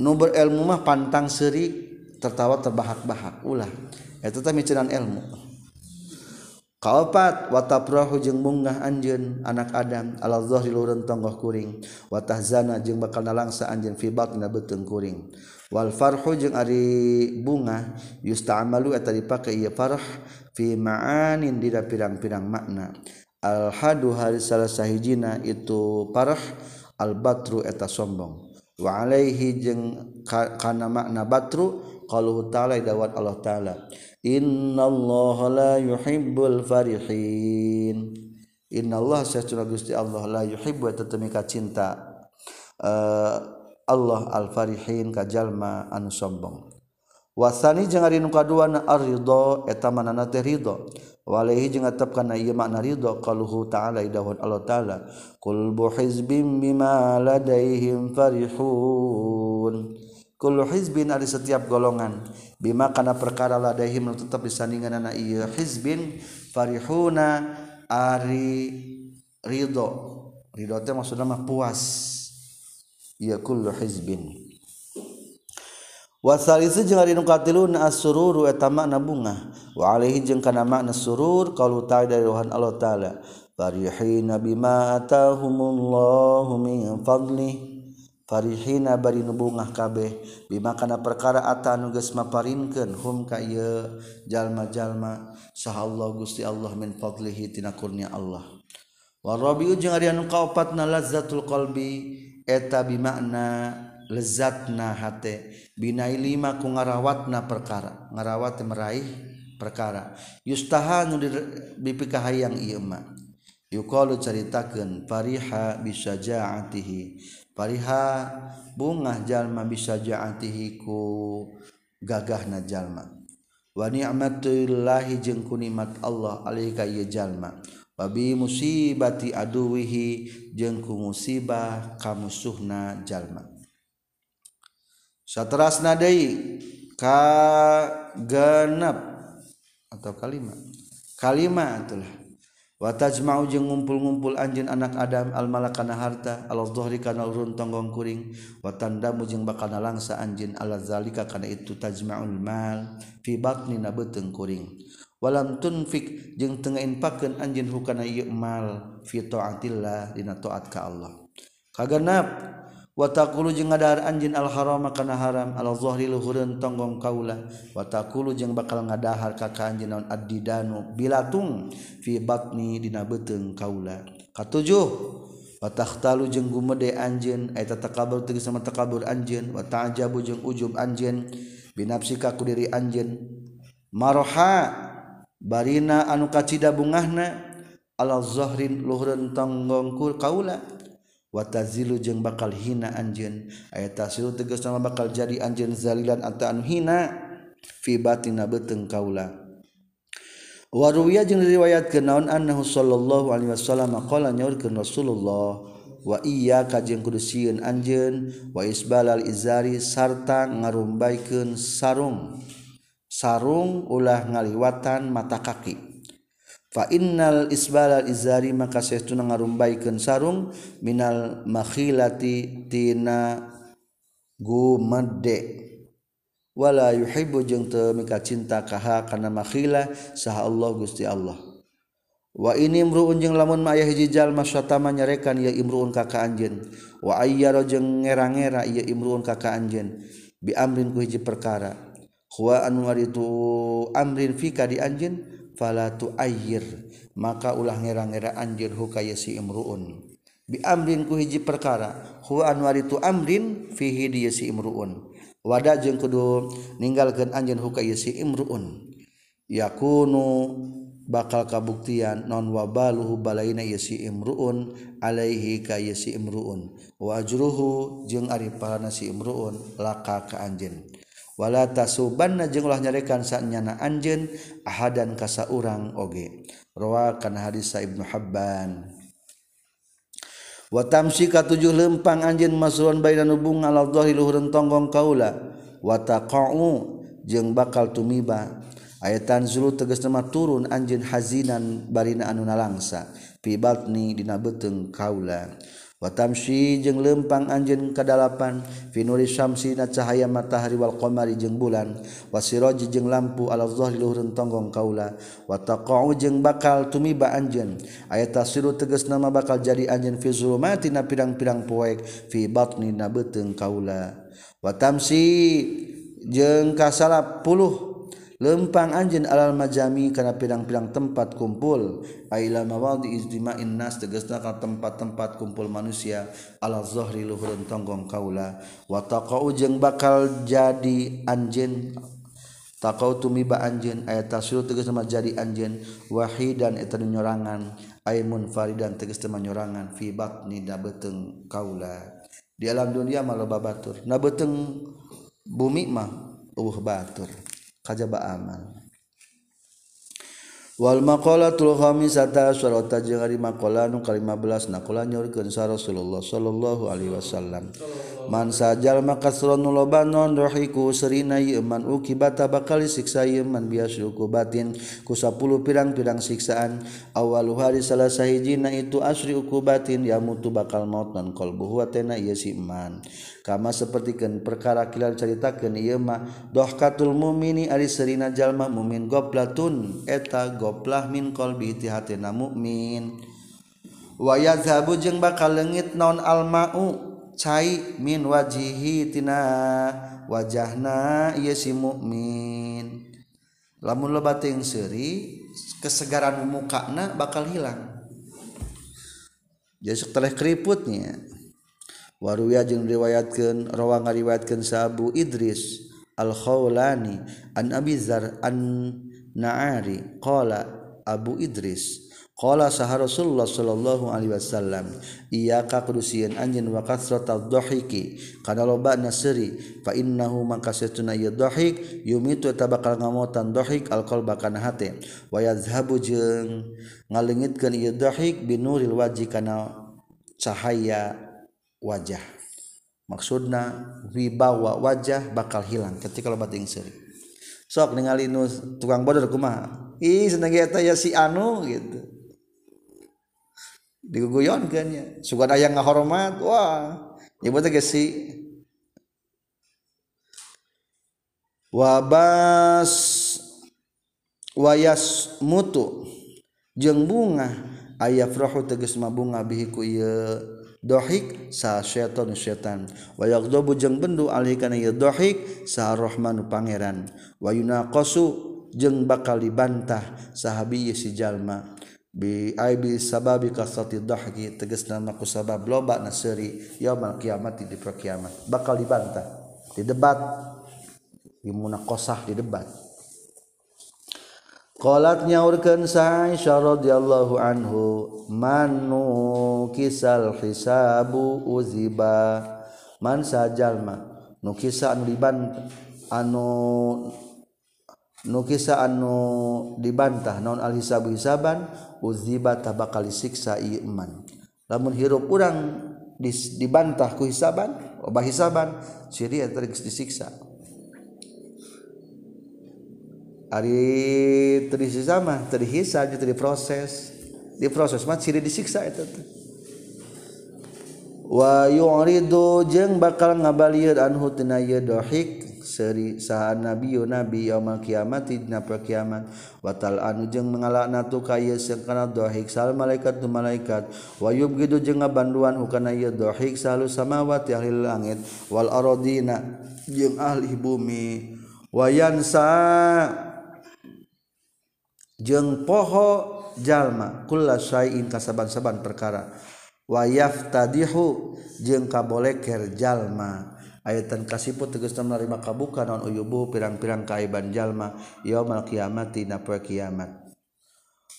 nu berilmu mah pantang seuri tertawa terbahak-bahak ulah eta teh micenan ilmu kaopat wa taprahu jeung munggah anjeun anak adam ala dhahri lureun tonggoh kuring wa tahzana jeung bakal nalangsa anjeun fi batna beuteung kuring wal farhu jeung ari bunga yusta'malu eta dipake ieu farh fi ma'anin dina pirang-pirang makna al hadu hari salasahijina itu farh al batru eta sombong wa alaihi jeung kana makna batru qalu ta'ala dawat Allah taala innallaha la yuhibbul farihin innallaha sesuna Gusti Allah la yuhibbu tatamika cinta Allah al-farihin kajalma anu sombong wasani jeung ari nu kaduana ar-ridha eta manana teh ridha walahi jeung atap kana ieu makna ridha qaluhu ta'ala idahun Allah ta'ala kullu hizbin bima ladaihim farihun kullu hizbin ari setiap golongan bima kana perkara ladaihim tetep disandinganna ieu hizbin farihuna ari ridha ridha teh maksudna mah puas ya kullu hizbin Wasalisu jeung ari nu katiluna as-sururu eta makna bunga wa alaihi jeung kana makna surur qalu ta'ala Rohan Allah taala farihina bima atahumullahu min fadli farihina bari nu bungah kabeh bima kana perkara ata nu geus maparinkeun hum ka ieu jalma-jalma saha Allah Gusti Allah min fadlihi tina kurnia Allah wa rabiu jeung ari anu kaopatna lazzatul qalbi eta bi makna lezatna hate binai lima ku ngarawatna perkara ngarawat meraih perkara yustahanu dipikahayang ieu mah yuqalu caritakeun fariha bisajaatihi fariha bungah jalma bisajaatihi ku gagahna jalma wa ni'matullahi jeung ku nikmat Allah alaihi ka ieu jalma wabi musibati aduwihi jeung ku musibah kamusuhna jalma saterasna deui ka genep atau kalima itulah wa tajma'u jeung ngumpul-ngumpul anjeun anak Adam al malakana harta al zuhri kana urun tonggong kuring wa tandamu jeung bakal nalangsa anjeun ala zalika kana itu tajma'ul mal fi batnina beuteung kuring walam tunfik jeung teu ngainpakeun anjeun hukana ieu mal fi taatillah dina taat ka Allah kagenep wataqulu jeung ngadahar anjeun al-harama kana haram ala zuhri luhureun tonggong kaula wataqulu jeung bakal ngadahar ka anjeun naon ad-didanu bilatung fi batni dina beuteung kaula katujuh watakhtalu jeung gumede anjeun eta takabur teh sama takabur anjeun watajabu jeung ujub anjeun binafsika ku diri anjeun maroha barina anu kacida bungahna ala zuhrin luhureun tonggong kaula watazilu jeung bakal hina anjeun aya tasilu tegasna bakal jadi anjeun zalilan atau anu hina fi batina beuteung kaula wa ruwiya jeung riwayatkeun naon annahu sallallahu alaihi wasallam qala nyaurkeun Rasulullah wa iyyaka jeung kudu sieun anjeun wa isbalal izari sarta ngarumbaikeun sarung ulah ngaliwatan mata kaki fa innal isbalal izari maka saestuna ngarumbaikeun sarung minal makhilati tina gumede wala yuhibbu jeung teu mika cinta kaha kana makhilah saha Allah Gusti Allah wa ini imruun jeung lamun mah aya hiji jalma satama nyarekan ieu imruun ka ka anjeun wa ayyara jeung ngera-ngera ieu imruun ka ka anjeun bi amrin ku hiji perkara huwa anu aritu amrin fika di anjeun fala tu ayyir maka ulah ngera-ngera anjir hukaya si imruun bi amrin ku hiji perkara huwa anwaritu amrin fihi dia si imruun wada jeung kudu ninggalkeun anjeun hukaya si imruun yakunu bakal kabuktian non wabaluhu balaina ya si imruun alaihi ka ya si imruun wa ajruhu jeung ari pahalana si imruun laka ka anjeun wala tasubanna jeung ulah nyarekan sanyana anjeun ahadan ka saurang oge rawa kana hadis Ibnu Hibban wa tamsika tujuh lempang anjeun masruan baina nubung ala dhahil luhureun tonggong kaula wa taqau jeung bakal tumiba ayatan zulu tegasna turun anjeun hazinan barina anu nalangsa fi batni dina beuteung kaula watamsi jeung lempang anjeun kadalapan finuri syamsi na cahaya matahari wal qamari jeung bulan wasiraji jeung lampu ala zahri luhureun tonggong kaula wataqau jeung bakal tumiba anjeun aya tasiru tegasna mah bakal jadi anjeun fi zulumatina pirang-pirang poek fi batni na beuteung kaula watamsi jeung ka 10 lempang anjeun alal majami kana pirang-pirang tempat kumpul aila mawadi ijtima'in nas tegasna ka tempat-tempat kumpul manusia ala zuhri luhureun tonggong kaula wa taqau jeung bakal jadi anjeun taqau tumiba anjeun aya tasiru tegasna jadi anjeun wahidan eta nyorangan ay munfaridan tegasna nyorangan fi batni da beuteung kaula di alam dunia mah loba batur na beuteung bumi mah eueuh batur kajaba amal Wal maqalatul khamisata asyarata jeung ari maqalah nu ka-15 naqala nyaurkeun sa Rasulullah sallallahu alaihi wasallam. Man sajal makasron lobanon rohiku serina yeman ukibata bakal siksa yeman biasruku batin ku 10 pirang-pirang siksaan awalu hari salah sahijina itu asri ukubatin yamutu bakal maut non qalbu wa tena ieu si iman kama sapertikeun perkara kilan caritakeun ieu mah dohkatul mumini ari serina jalma mukmin goplatun eta goplah min qalbi ti hatina mukmin wa yazhabu jeung bakal leungit naon alma'u cai min wajihi tina wajahna ieu si mukmin lamun loba teh seuri kesegaran mukana bakal hilang jadi setelah keriputnya waruya jeung riwayatkeun rawi ngariwayatkeun Abu Idris Al-Khawlani an Abi Dzar an Na'ari qala Abu Idris qala sahar Rasulullah sallallahu alaihi wasallam iyyaka qudusien anjeun wa kasratad dhahiki kana loba nasri fa innahu makasatuna yadhahik yumitu tabakal ngamotan dhahik alqalba kana hate wa yazhabu jeung ngaleungitkeun ieu dhahik binuril wajhi kana cahaya wajah maksudna wibawa wajah bakal hilang ketika loba teh seuri sok ningali nu tukang bodor kumaha ih seneng eta ya si anu gitu diguguyonkeunnya sugan aya ngahormat wah ieu teh geus si wabas wayas mutu jeung bunga aya frohu tegas mabunga bihi ku ieu dhahik sa syaitan syaitan wa yaghdabu jeung bendu alih kana ieu dhahik sa rahmanu pangeran wa yunaqasu jeung bakal dibantah sahabi si jalma bi aibi sababi kasati dhahki tegasna maku sabab loba nasri yaumul kiamat di perkiamat bakal dibantah didebat dimunaqasah didebat qalat nyaurkeun sa Aisyah radhiyallahu anhu manu kisal hisabu uziba man sajalma nu kisah anu dibantah naon al hisabu hisaban uziba tabakal siksa iman lamun hirup urang dibantah ku hisaban obah hisaban ciri eta geus disiksa ari terisi sama terhisab jadi diproses mah ciri disiksa eta wa yuridu jeung bakal ngabalieun anhu tina ieu dhahik seri saha nabi yaumul kiamat dina kiamat watal anu jeung mengalaknatu ka ieu sakana dhahik sal malaikat tu malaikat wa yubghidu jeung ngabanduan hukana ieu dhahik salu samawati ahli langit wal ardina jeung ahli bumi wa yansa jeung poho jalma kullasyai'in kasaban-saban perkara wa yaftadihu jeung kaboleker jalma ayatan kasiput tegasna menerima kabuka naon uyubu pirang-pirang kaiban jalma yaumul qiyamati dina poe kiamat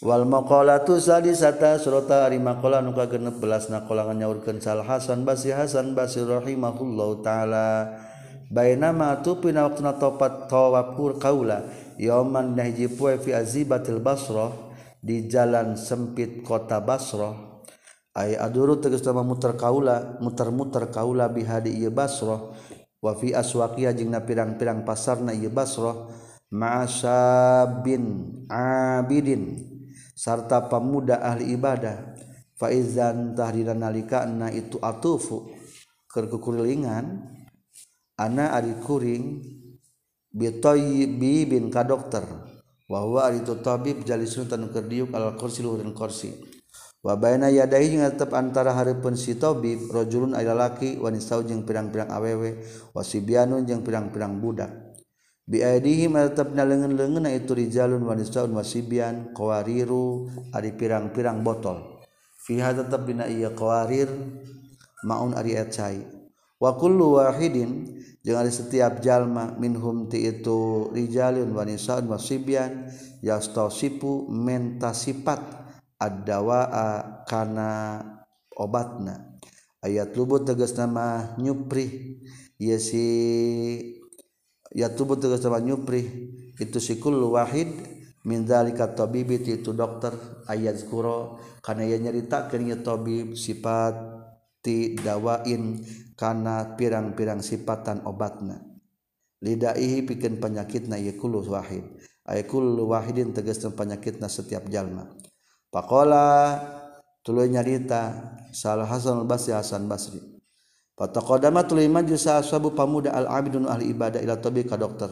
wal maqalatu sadisata surata ari maqalah nu ka 16 naqalangan nyaurkeun sal Hasan Basri rahimahullahu taala bainama tupina waqtuna topat tawapur kaula yauman nahji poe fi azibatil Basrah di jalan sempit kota Basrah ay aduru tegasna muter-muter kaula bihadi ieu Basrah wa fi aswaqiya jeung na pirang-pirang pasarna ieu Basrah ma'asabin abidin sarta pamuda ahli ibadah fa izan tahdiran nalikana itu atufu keur kukulingan ana ari kuring bitoybi bin ka dokter wa huwa ari tabib jalisun tanu keur diuk al kursi luhureun kursi wa baina yadaihi ngatep antara hareupeun si tabib rajulun aya laki wanisau jeung pirang-pirang awewe wasibianun jeung pirang-pirang budak bi aidihi ngatepna leungeun-leungeunna itu rijalun wanisaun wasibian qawariru ari pirang-pirang botol fi hadza tabina iya qawarir maun ari acai wa kullu wahidin jeung ari setiap jalma minhum ti itu rijalun wanisaun wasibian yastasipu mentasipat ad-dawa'a kana obatna ayat lubut tegasna mah nyuprih ieu si ya tubuh tegasna mah nyuprih itu si kullu wahid min zalika tabibi itu dokter ayazkuro kana ia nyaritakeun ieu tabib sifat ti dawain kana pirang-pirang sifatan obatna lidaihi pikeun penyakitna ieu kullu wahid ay kullu wahidin tegasna penyakitna setiap jalma faqala tuluy nyarita salah Hasan al-Basri Hasan Basri pataqadama tuluy maju sahabu pamuda al-abidun ahli ibadah ila tabi ka dokter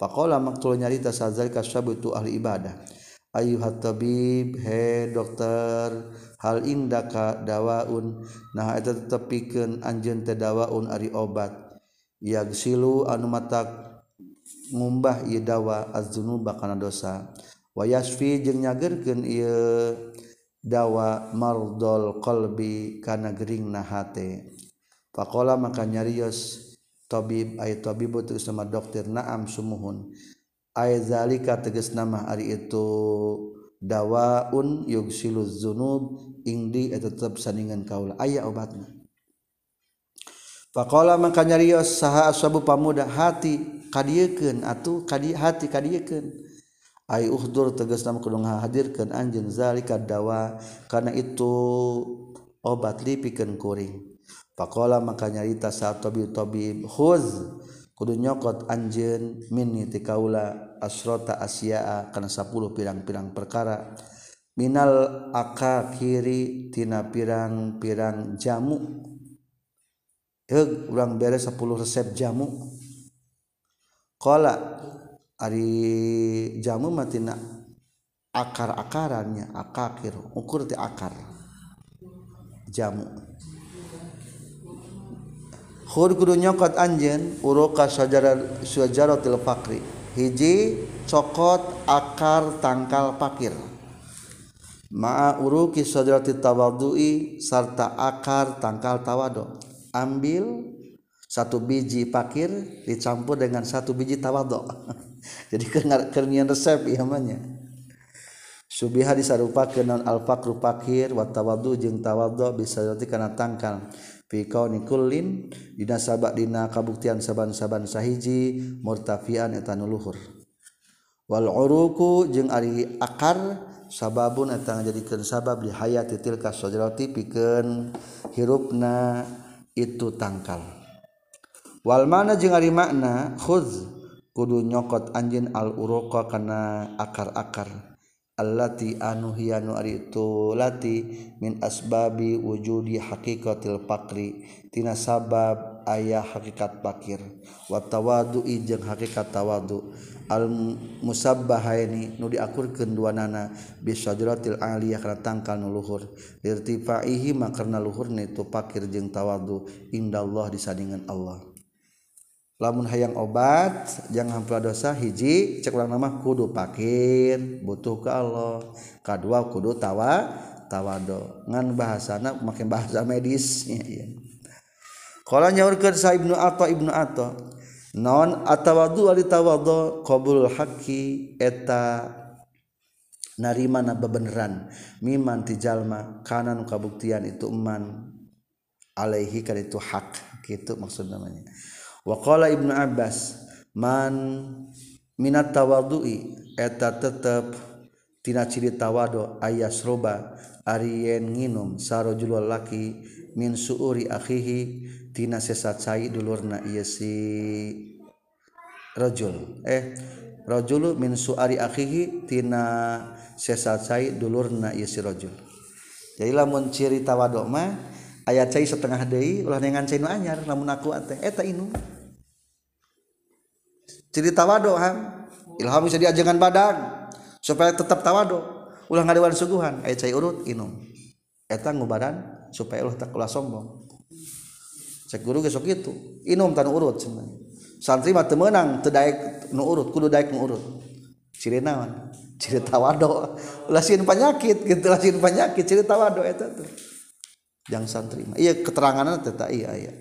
faqala maqtul nyarita sazalika sahabu tu ahli ibadah ayyuhat tabib he dokter hal indaka dawaun nah eta tetepikeun anjeun teh dawaun ari obat yagsilu anu matak ngumbah ieu dawa az-zunuba kana dosa wa yasfi jeung nyageurkeun ieu dawa mardol qalbi kana geuringna hate faqala maka nyarios tabib ay tabibu tegas nama dokter naam sumuhun ay zalika tegas nama ari itu dawaun yagsilu az-zunub indi eta tetep saningan kaula aya obatna faqala maka nyarios saha ashabu pamuda hati kadiekeun atuh kadi hati kadiekeun ai uhdur tegasna kudu ngahadirkeun anjeun zalika dawa kana itu obat lipikeun kuring faqala maka nyarita sa tabib khuz kudu nyokot anjeun minni tikaula asrota asyaa kana 10 pirang-pirang perkara minal akakiri tina pirang-pirang jamu heug urang bere 10 resep jamu qala ari jamu matina akar-akarannya akakir ukur ti akar jamu khur kudu nyokot anjeun uruqa syajaratil faqri hiji cokot akar tangkal pakir ma'a uruqi syajaratit tawaddu'i sarta akar tangkal tawaddu ambil satu biji pakir dicampur dengan satu biji tawadok jadi kerengian resep namanya subiha disarupakeun non al-faqru pakir wa tawaddu jeung tawadok bisa jadi kana tangkal fi kauni kullin dina sabak dina kabuktian saban-saban sahiji murtafian eta nu luhur wal uruku jeung ari akar sababun eta ngajadikeun sabab li hayati tilka sajarati pikeun hirupna itu tangkal wal mana jeung ari makna khudz kudu nyokot anjeun al uruqa kana akar-akar allati anu hianu ari itu lati min asbabi wujudi haqiqatil faqri tina sabab aya hakikat fakir wa tawaddu'i jeung hakikat tawaddu al musabbahaini nu diakurkeun duanana bisyajaratil aliyah kana tangkal nu luhur irtifaihi makarna luhurna itu fakir jeung tawaddu indallah disandingan Allah lamun hayang obat jangan hampura dosa hiji cek urang mah kudu fakir butuh ka Allah kadua kudu tawaddu ngan bahasana make bahasa medis Qala nyaurkeun sa Ibnu Atha naon atawaddu ali tawaddu qabul haqqi eta narima na bebeneran miman ti jalma kana nu kabuktian itu iman alaihi kana itu hak kitu maksud namanya wa qala Ibnu Abbas man minat tawaddu'i eta tetep tina ciri tawaddu ayasroba ari yen nginum sarojul laki min suuri akhihi tina sesat cai dulurna ieu si rajul rajulu min suari akhihi tina sesat cai dulurna ieu si rajul jadi lamun ciri tawaddu mah aya cai setengah deui ulah neangan cai nu anyar lamun aku teh eta inum ciri tawaddu ham ilham bisa diajengan badag supaya tetap tawaddu ulah ngadewan suguhan aya cai urut inum eta ngubaran supaya ulah tak ulah sombong cek guru ge sok kitu inum tanu urut cenah santri mah teu meunang teu daek nu urut kudu daek nu urut ciri naon ciri tawaddu ulah sieun panyakit kitu lah sieun panyakit ciri tawaddu eta teh jang santri mah ieu keteranganna teh ta ieu aya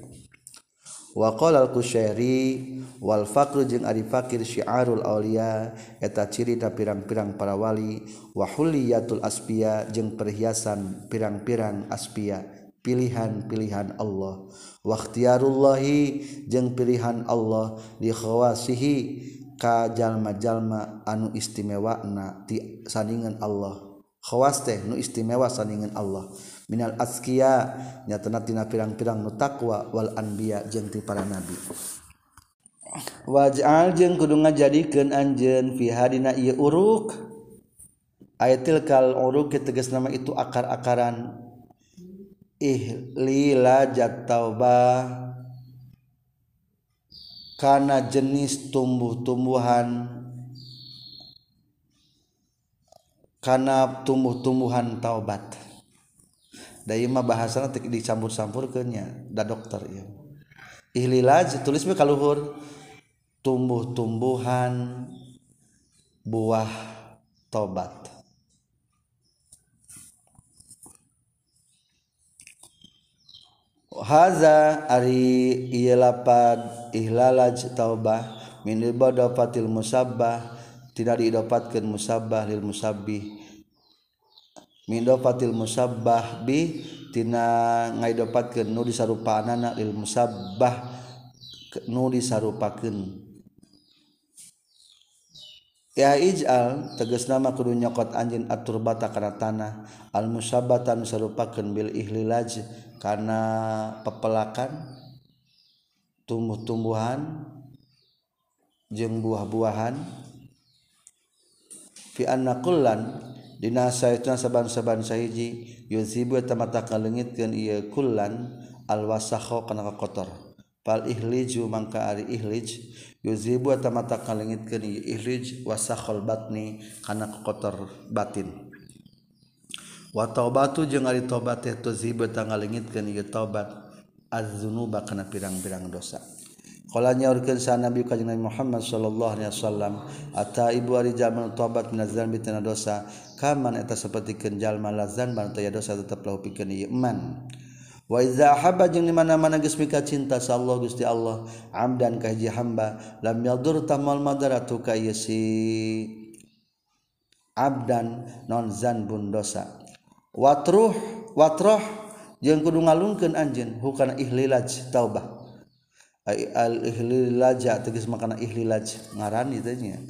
wa qala al-Qushairi wal faqru jeung ari fakir syiarul auliya eta ciri da pirang-pirang para wali wa huliyatul asbiya jeung perhiasan pirang-pirang asbiya pilihan-pilihan Allah wa ikhtiyarullah jeung pilihan Allah li khawasihi ka jalma-jalma anu istimewana ti sandingan Allah. Khawas teh nu istimewa sandingan Allah. Minal azkiya nyatana tina pirang-pirang nu takwa wal anbiya jeung ti para nabi. Waj'al jeung kudu ngajadikeun anjeun fi hadina ieu uruk. Ayatil kal uruk tegasna itu akar-akaran ihlila jataubah kana jenis tumbuh-tumbuhan taubat. Dari mah bahasana dicampur-campurkeunnya da dokter ieu. Ihlilaj tulis mah kaluhur tumbuh-tumbuhan buah taubat. Haza ari ieu lapad ihlalaj taubah min ibadatil musabbah tidak diidofatkeun musabbah lil musabbih min dofatil musabbah bi tina ngaidofatkeun nu disarupaanana lil musabbah nu disarupakeun ya ij'al tegasna mah kudu nyokot anjeun aturbata kana tanah al musabbatan sarupakeun bil ihlilaj kana pepelakan tumbuh-tumbuhan jeung buah-buahan fi anna kullan dina saituna saban-saban sahiji yuzibu tamata kalengitkeun ieu kullan alwasakha kana kotor fal ihliju mangka ari ihlij yuzibu tamata kalengitkeun ieu ihlij wasakhal batni kana kotor batin wa taubatu jeung ari taubat teh tuzibu tangalengitkeun ieu taubat az-zunuba kana pirang-pirang dosa. Qala nyaurkeun sa Nabi Kanjeng Nabi Muhammad sallallahu alaihi wasallam ataibu ari jamal taubat minazan bitina dosa kaman eta sapertikeun jalma lazan banu taya dosa tetep lahu pikeun ieu iman. Wa iza habba jeung dimana-mana geus mika cinta sa Allah Gusti Allah amdan ka hiji hamba lam yadur tamal madaratu ka yasi abdan non zanbun dosa. Watruh jeung kudu ngalungkeun anjeun hukana ihlilaj taubah al ihlilaj tegas makana ihlilaj ngaran ieu nya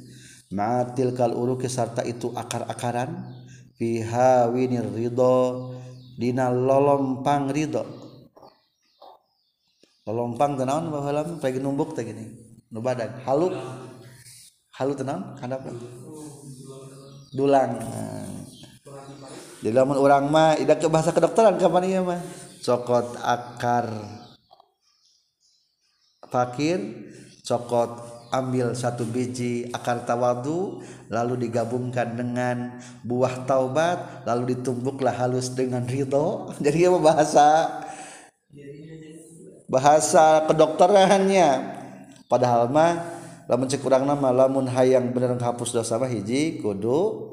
ma'atil kal uruk sarta itu akar-akaran fi hawinir ridho dina lolompang ridho lolompang teh naon baheula pagi numbuk teh gini nu badan halu halu teh naon handap dulang. Jadi lamun urang mah idak ke bahasa kedokteran kapan ieu mah cokot akar fakir cokot ambil satu biji akar tawadu lalu digabungkan dengan buah taubat lalu ditumbuklah halus dengan ridho. Jadi ieu mah bahasa kedokterannya padahal mah lamun cek urang mah lamun hayang bener ngapus dosa mah hiji kudu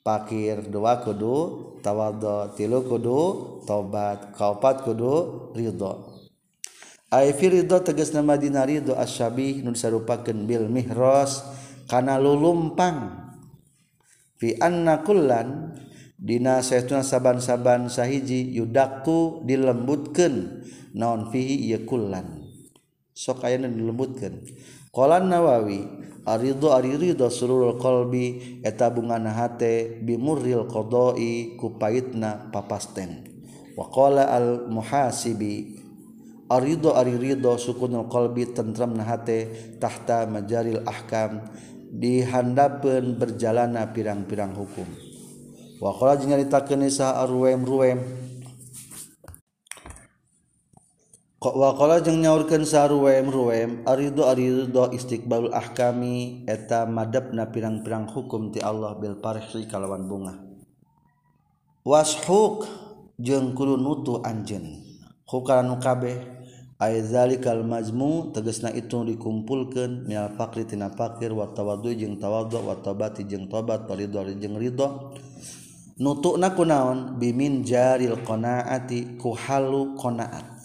pakir, dua kudu tawadhu, tilu kudu taubat, kaopat kudu ridho. Ai fi ridho tegasna madina ridho asyabih nu disarupakeun bil mihras kana lulumpang. Fi anna kullan dina saestuna saban-saban sahiji yudaku dilembutkeun naon fihi ieu kullan. Sok aya nu dilembutkeun. Qala Nawawi arido arido surul qalbi eta bungana hate bimurril qadai kupaitna papasten wa qala al muhasibi arido arido sukunul qalbi tentramna hate tahta majaril ahkam dihandapeun berjalana pirang-pirang hukum wa qala jeung nyaritakeun sa arwem-ruwem wa qala jeung nyaurkeun saruwem-ruwem arido istiqbalul ahkami eta madepna pirang-pirang hukum ti Allah bil parhi kalawan bunga washuk jeung kudu nutuh anjeun hukaranu kabeh ay zalikal majmu tegasna itu dikumpulkeun minal faqri tina faqir wa tawaddu jeung tawaddu wa taubati jeung taubat ridho jeung ridho nutukna kunaon bimin jaril qanaati ku halu qanaat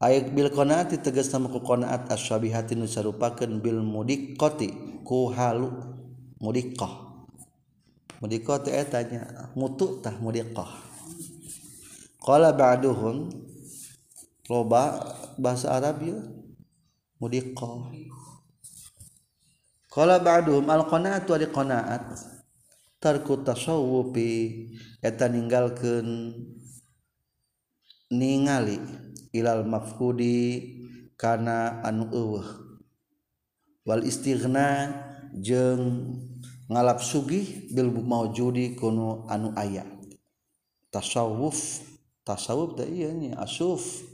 ayat bil qanaati tegasna ku qanaat asyabihati nu sarupakeun bil mudiqqati ku halu mudiqqah mudiqqah teh eta nya mutu tah mudiqqah qala ba'duhum loba bahasa Arab ieu mudiqqah Qala ba'duhum al-qanaatu li qanaat tarku tasawufi eta ninggalkeun ningali ilal mafhudi kana anu eueuh wal istighna jeung ngalap sugih bil maujudi kono anu aya. Tasawuf da ieu nya asuf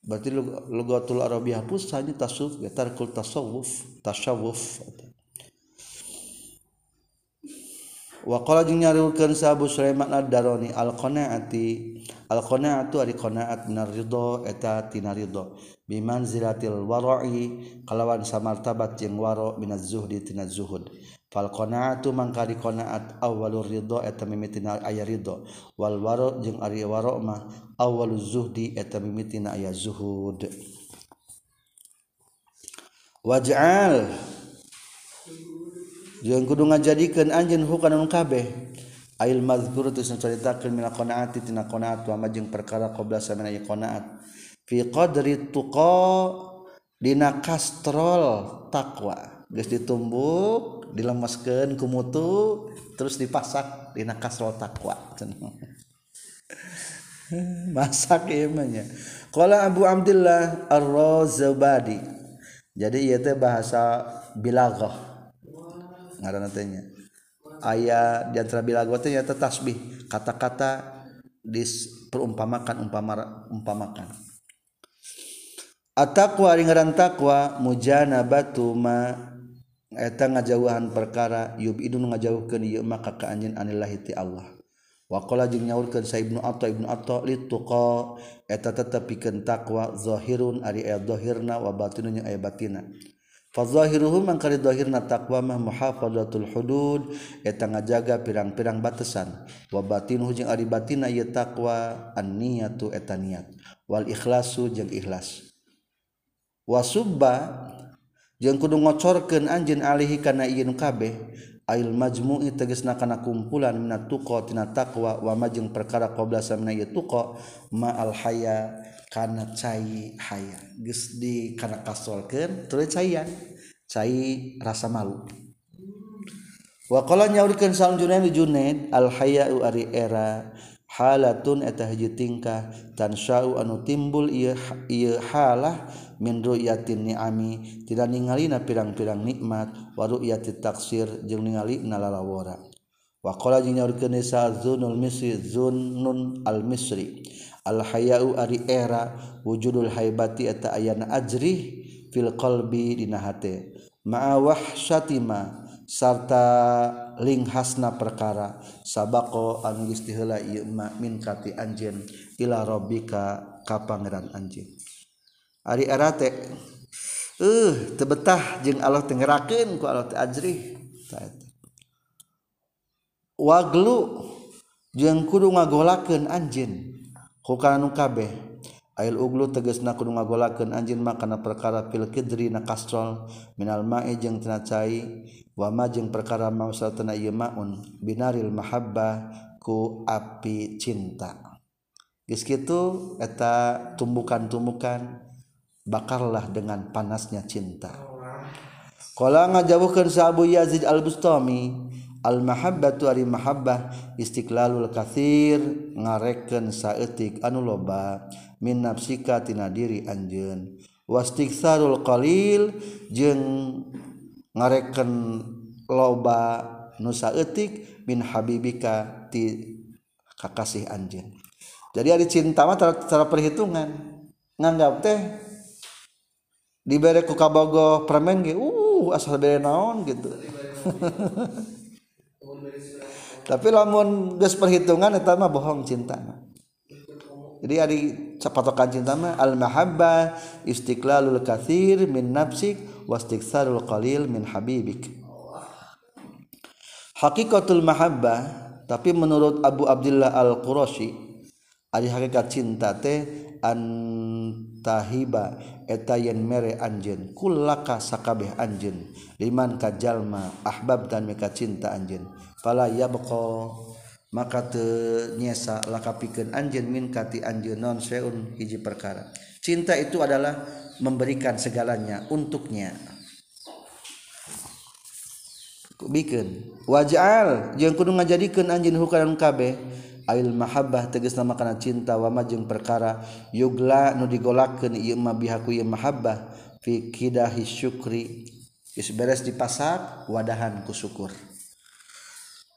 berarti lugatul arabiyah pusanya tasawuf tarkul tasawuf wa qala jeung nyariukeun Abu Sulaiman Ad-Darani al-qanaatu ari qanaat minar ridha eta tina ridha bi manzilatil wara'i kalawan samartabat jeung wara' minaz zuhdi tina zuhud fal qanaatu mangka di qanaat awalur ridha eta mimitina aya ridha wal wara' jeung ari wara' mah awaluz zuhdi eta mimitina aya zuhud waj'al jeung kudu ngajadikeun anjeun hukana nu kabeh ail mazkur tos caritakeun min qanaati tina qanaat wa majeng perkara qabla samana qanaat fi qadri tuqa dina kastrol taqwa geus ditumbuk dilemaskeun ku mutu terus dipasak dina kastrol taqwa masak ieu mah nya qala Abu Abdullah Ar-Razabadi jadi ieu teh bahasa bilaghah ngaranna teh nya aya di antara bilaghah teh nyata tasbih kata-kata diperumpamakan umpamakan at-taqwa ngaran takwa mujanabatu ma eta ngajauhan perkara yubidun ngajauhkeun ieu maka ka anjeun anillahi ti Allah wa qala jeung nyaurkeun sa Ibnu Atta lituqa eta tetepikeun takwa zahirun ari aya zahirna wa batinun aya batinna fadzahiruhum mangkari dzahirna taqwa mah muhafazatul hudud eta ngajaga pirang-pirang batasan wa batinuhu jeung ari batinna ieu taqwa anniyatu eta niat wal ikhlasu jeung ikhlas wasubba jeung kudu ngocorkeun anjeun alihi kana ieu kabeh ail majmu'i tegasna kana kumpulan minat tuqa tina taqwa wa majeng perkara qabla samna ieu tuqa ma al haya kana cai haya geus di kana kasolkeun tuluy cai rasa malu wa qala nyaurkeun saun Junaid al haya'u ari era halatun eta hiji tingkah tansya'u anu timbul ieu halah min ru'yatin ni'ami tina ningalina pirang-pirang nikmat wa ru'yatit taksir jeung ningalina lalawara wa qala jeung nyaurkeun Zunul Misri Zunun al Misri al haya'u ari era wujudul haibati eta ayana ajrih fil qalbi dina hate ma'a wahsyatima sarta linghasna perkara sabaqo anu geus diheula ieu ma min kati anjeun ila rabbika ka pangeran anjeun ari era teh teu betah jeung Allah teh ngerakeun ku Allah teh ajrih ta eta waglu jeung kudu ngagolakeun anjeun hukana nu kabeh ail uglu tegasna kudu ngagolakeun anjeun mah kana perkara fil qidri na kastrol minal ma'i jeung tina cai wa ma jeung perkara mausatna ieu maun binaril mahabbah ku api cinta geus kitu eta tumbukan-tumbukan bakarlah dengan panasnya cinta qala ngajawuhkeun sa Abu Yazid Al-Bustami al-mahabbatu ari mahabbah istiqlalul katsir ngarekeun saeutik anu loba min nafsika tina diri anjeun wastiktsarul qalil jeung ngarekeun loba nu saeutik min habibika ti kakasih anjeun jadi ari cinta mah tara perhitungan nganggap teh dibere ku kabogoh permen ge asal bere naon gitu tapi lamun geus perhitungan eta mah bohong cinta. Jadi ari patokan cinta mah al mahabbah istiqlalul katsir min nafsik wastiktsarul qalil min habibik. Hakikatul mahabbah tapi menurut Abu Abdullah Al-Qurashi ari hakikat cinta teh antahiba eta yen mere anjeun kullaka sakabeh anjeun liman kajalma ahbab dan meka cinta anjeun fala yabqa maka ternyesa lakapikan anjen min kati anjen non seun hiji perkara. Cinta itu adalah memberikan segalanya untuknya. Bikin wajal jeung kudu ngajadikeun anjeun hukaran kabeh ail mahabbah tegasna makna cinta wa majeng perkara yugla nu digolakeun ieu mah bihaku ieu mahabbah fi kidahi syukri geus beres dipasak wadahan ku syukur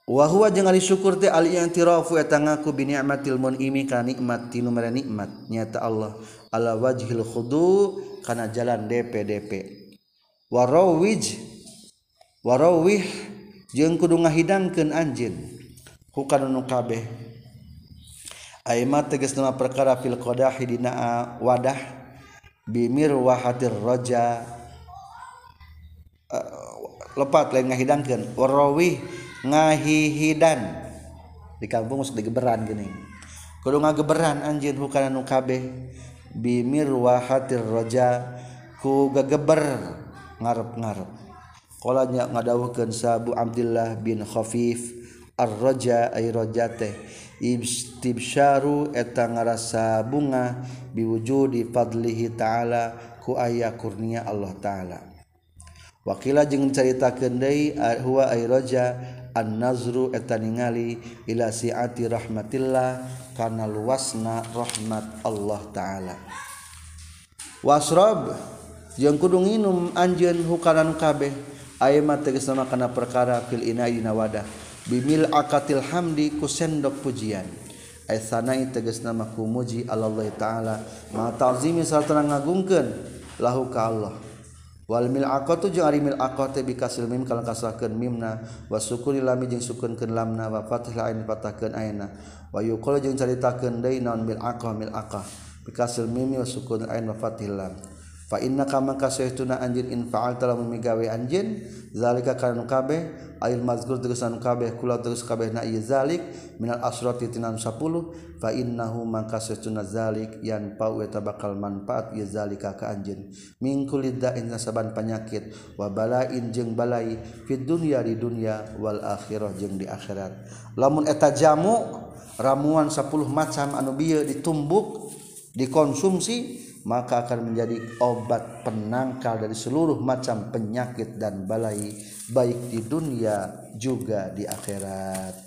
wa huwa jeung ari syukur teh al i'tirafu eta ngaku bi nikmatil mun'imi kana nikmat tinu mere nikmat nyata Allah ala wajhil khudu kana jalan dpdp warawih jeung kudu ngahidangkeun anjeun hukana nu kabeh aimat tegasna perkara fil qadahi dina wadah bimir wahatir raja lepat lain ngahidangkeun warawih ngahihidan di kampung geus digeberan geuning kudu ngageberan anjeun hukana nu kabeh bimir wahatir raja ku gegeber ngarep-ngarep. Qalanya ngadawuhkeun Sabu Abdullah bin Khafif Ar-Raja ay rajate ibtibsharu eta ngarasa bunga biwujudi fadlihi ta'ala ku aya kurnia Allah ta'ala. Wakila jeung caritakeun deui huwa ay raja an-nazru eta ningali ila si'ati rahmatillah kana luasna rahmat Allah ta'ala. Wasrab jeung kudu nginum anjeun hukana nu kabeh aima tegasna kana perkara fil inai nawadah bimil akatil hamdi ku sendok pujian ay sanai tegasna ku muji Allah taala ma ta'zimi sarta ngagungkeun lahu ka Allah wal mil aqatu jeung ari mil aqate bikasil mim kala kasakeun mimna wasukuri lami jeung sukunkeun lamna wa fathil ain fatakeun aina wa yuqul jeung caritakeun deui naon mil aqah bikasil mim wasukun ain wa fathil lam fa innaka maka saytuna anjin in fa'alta lam migawe anjin zalika kana kabeh ail mazkur tegesan kabeh kula terus kabeh na zalik minal asrati tinan 10 fa innahu maka saytuna zalik yan pau eta bakal manfaat ya zalika ka anjin mingkulida in saban penyakit wa balain jeung balai fid dunya di dunya wal akhirah jeung di akhirat lamun eta jamu ramuan 10 macam anu bieu ditumbuk dikonsumsi maka akan menjadi obat penangkal dari seluruh macam penyakit dan balai baik di dunia juga di akhirat.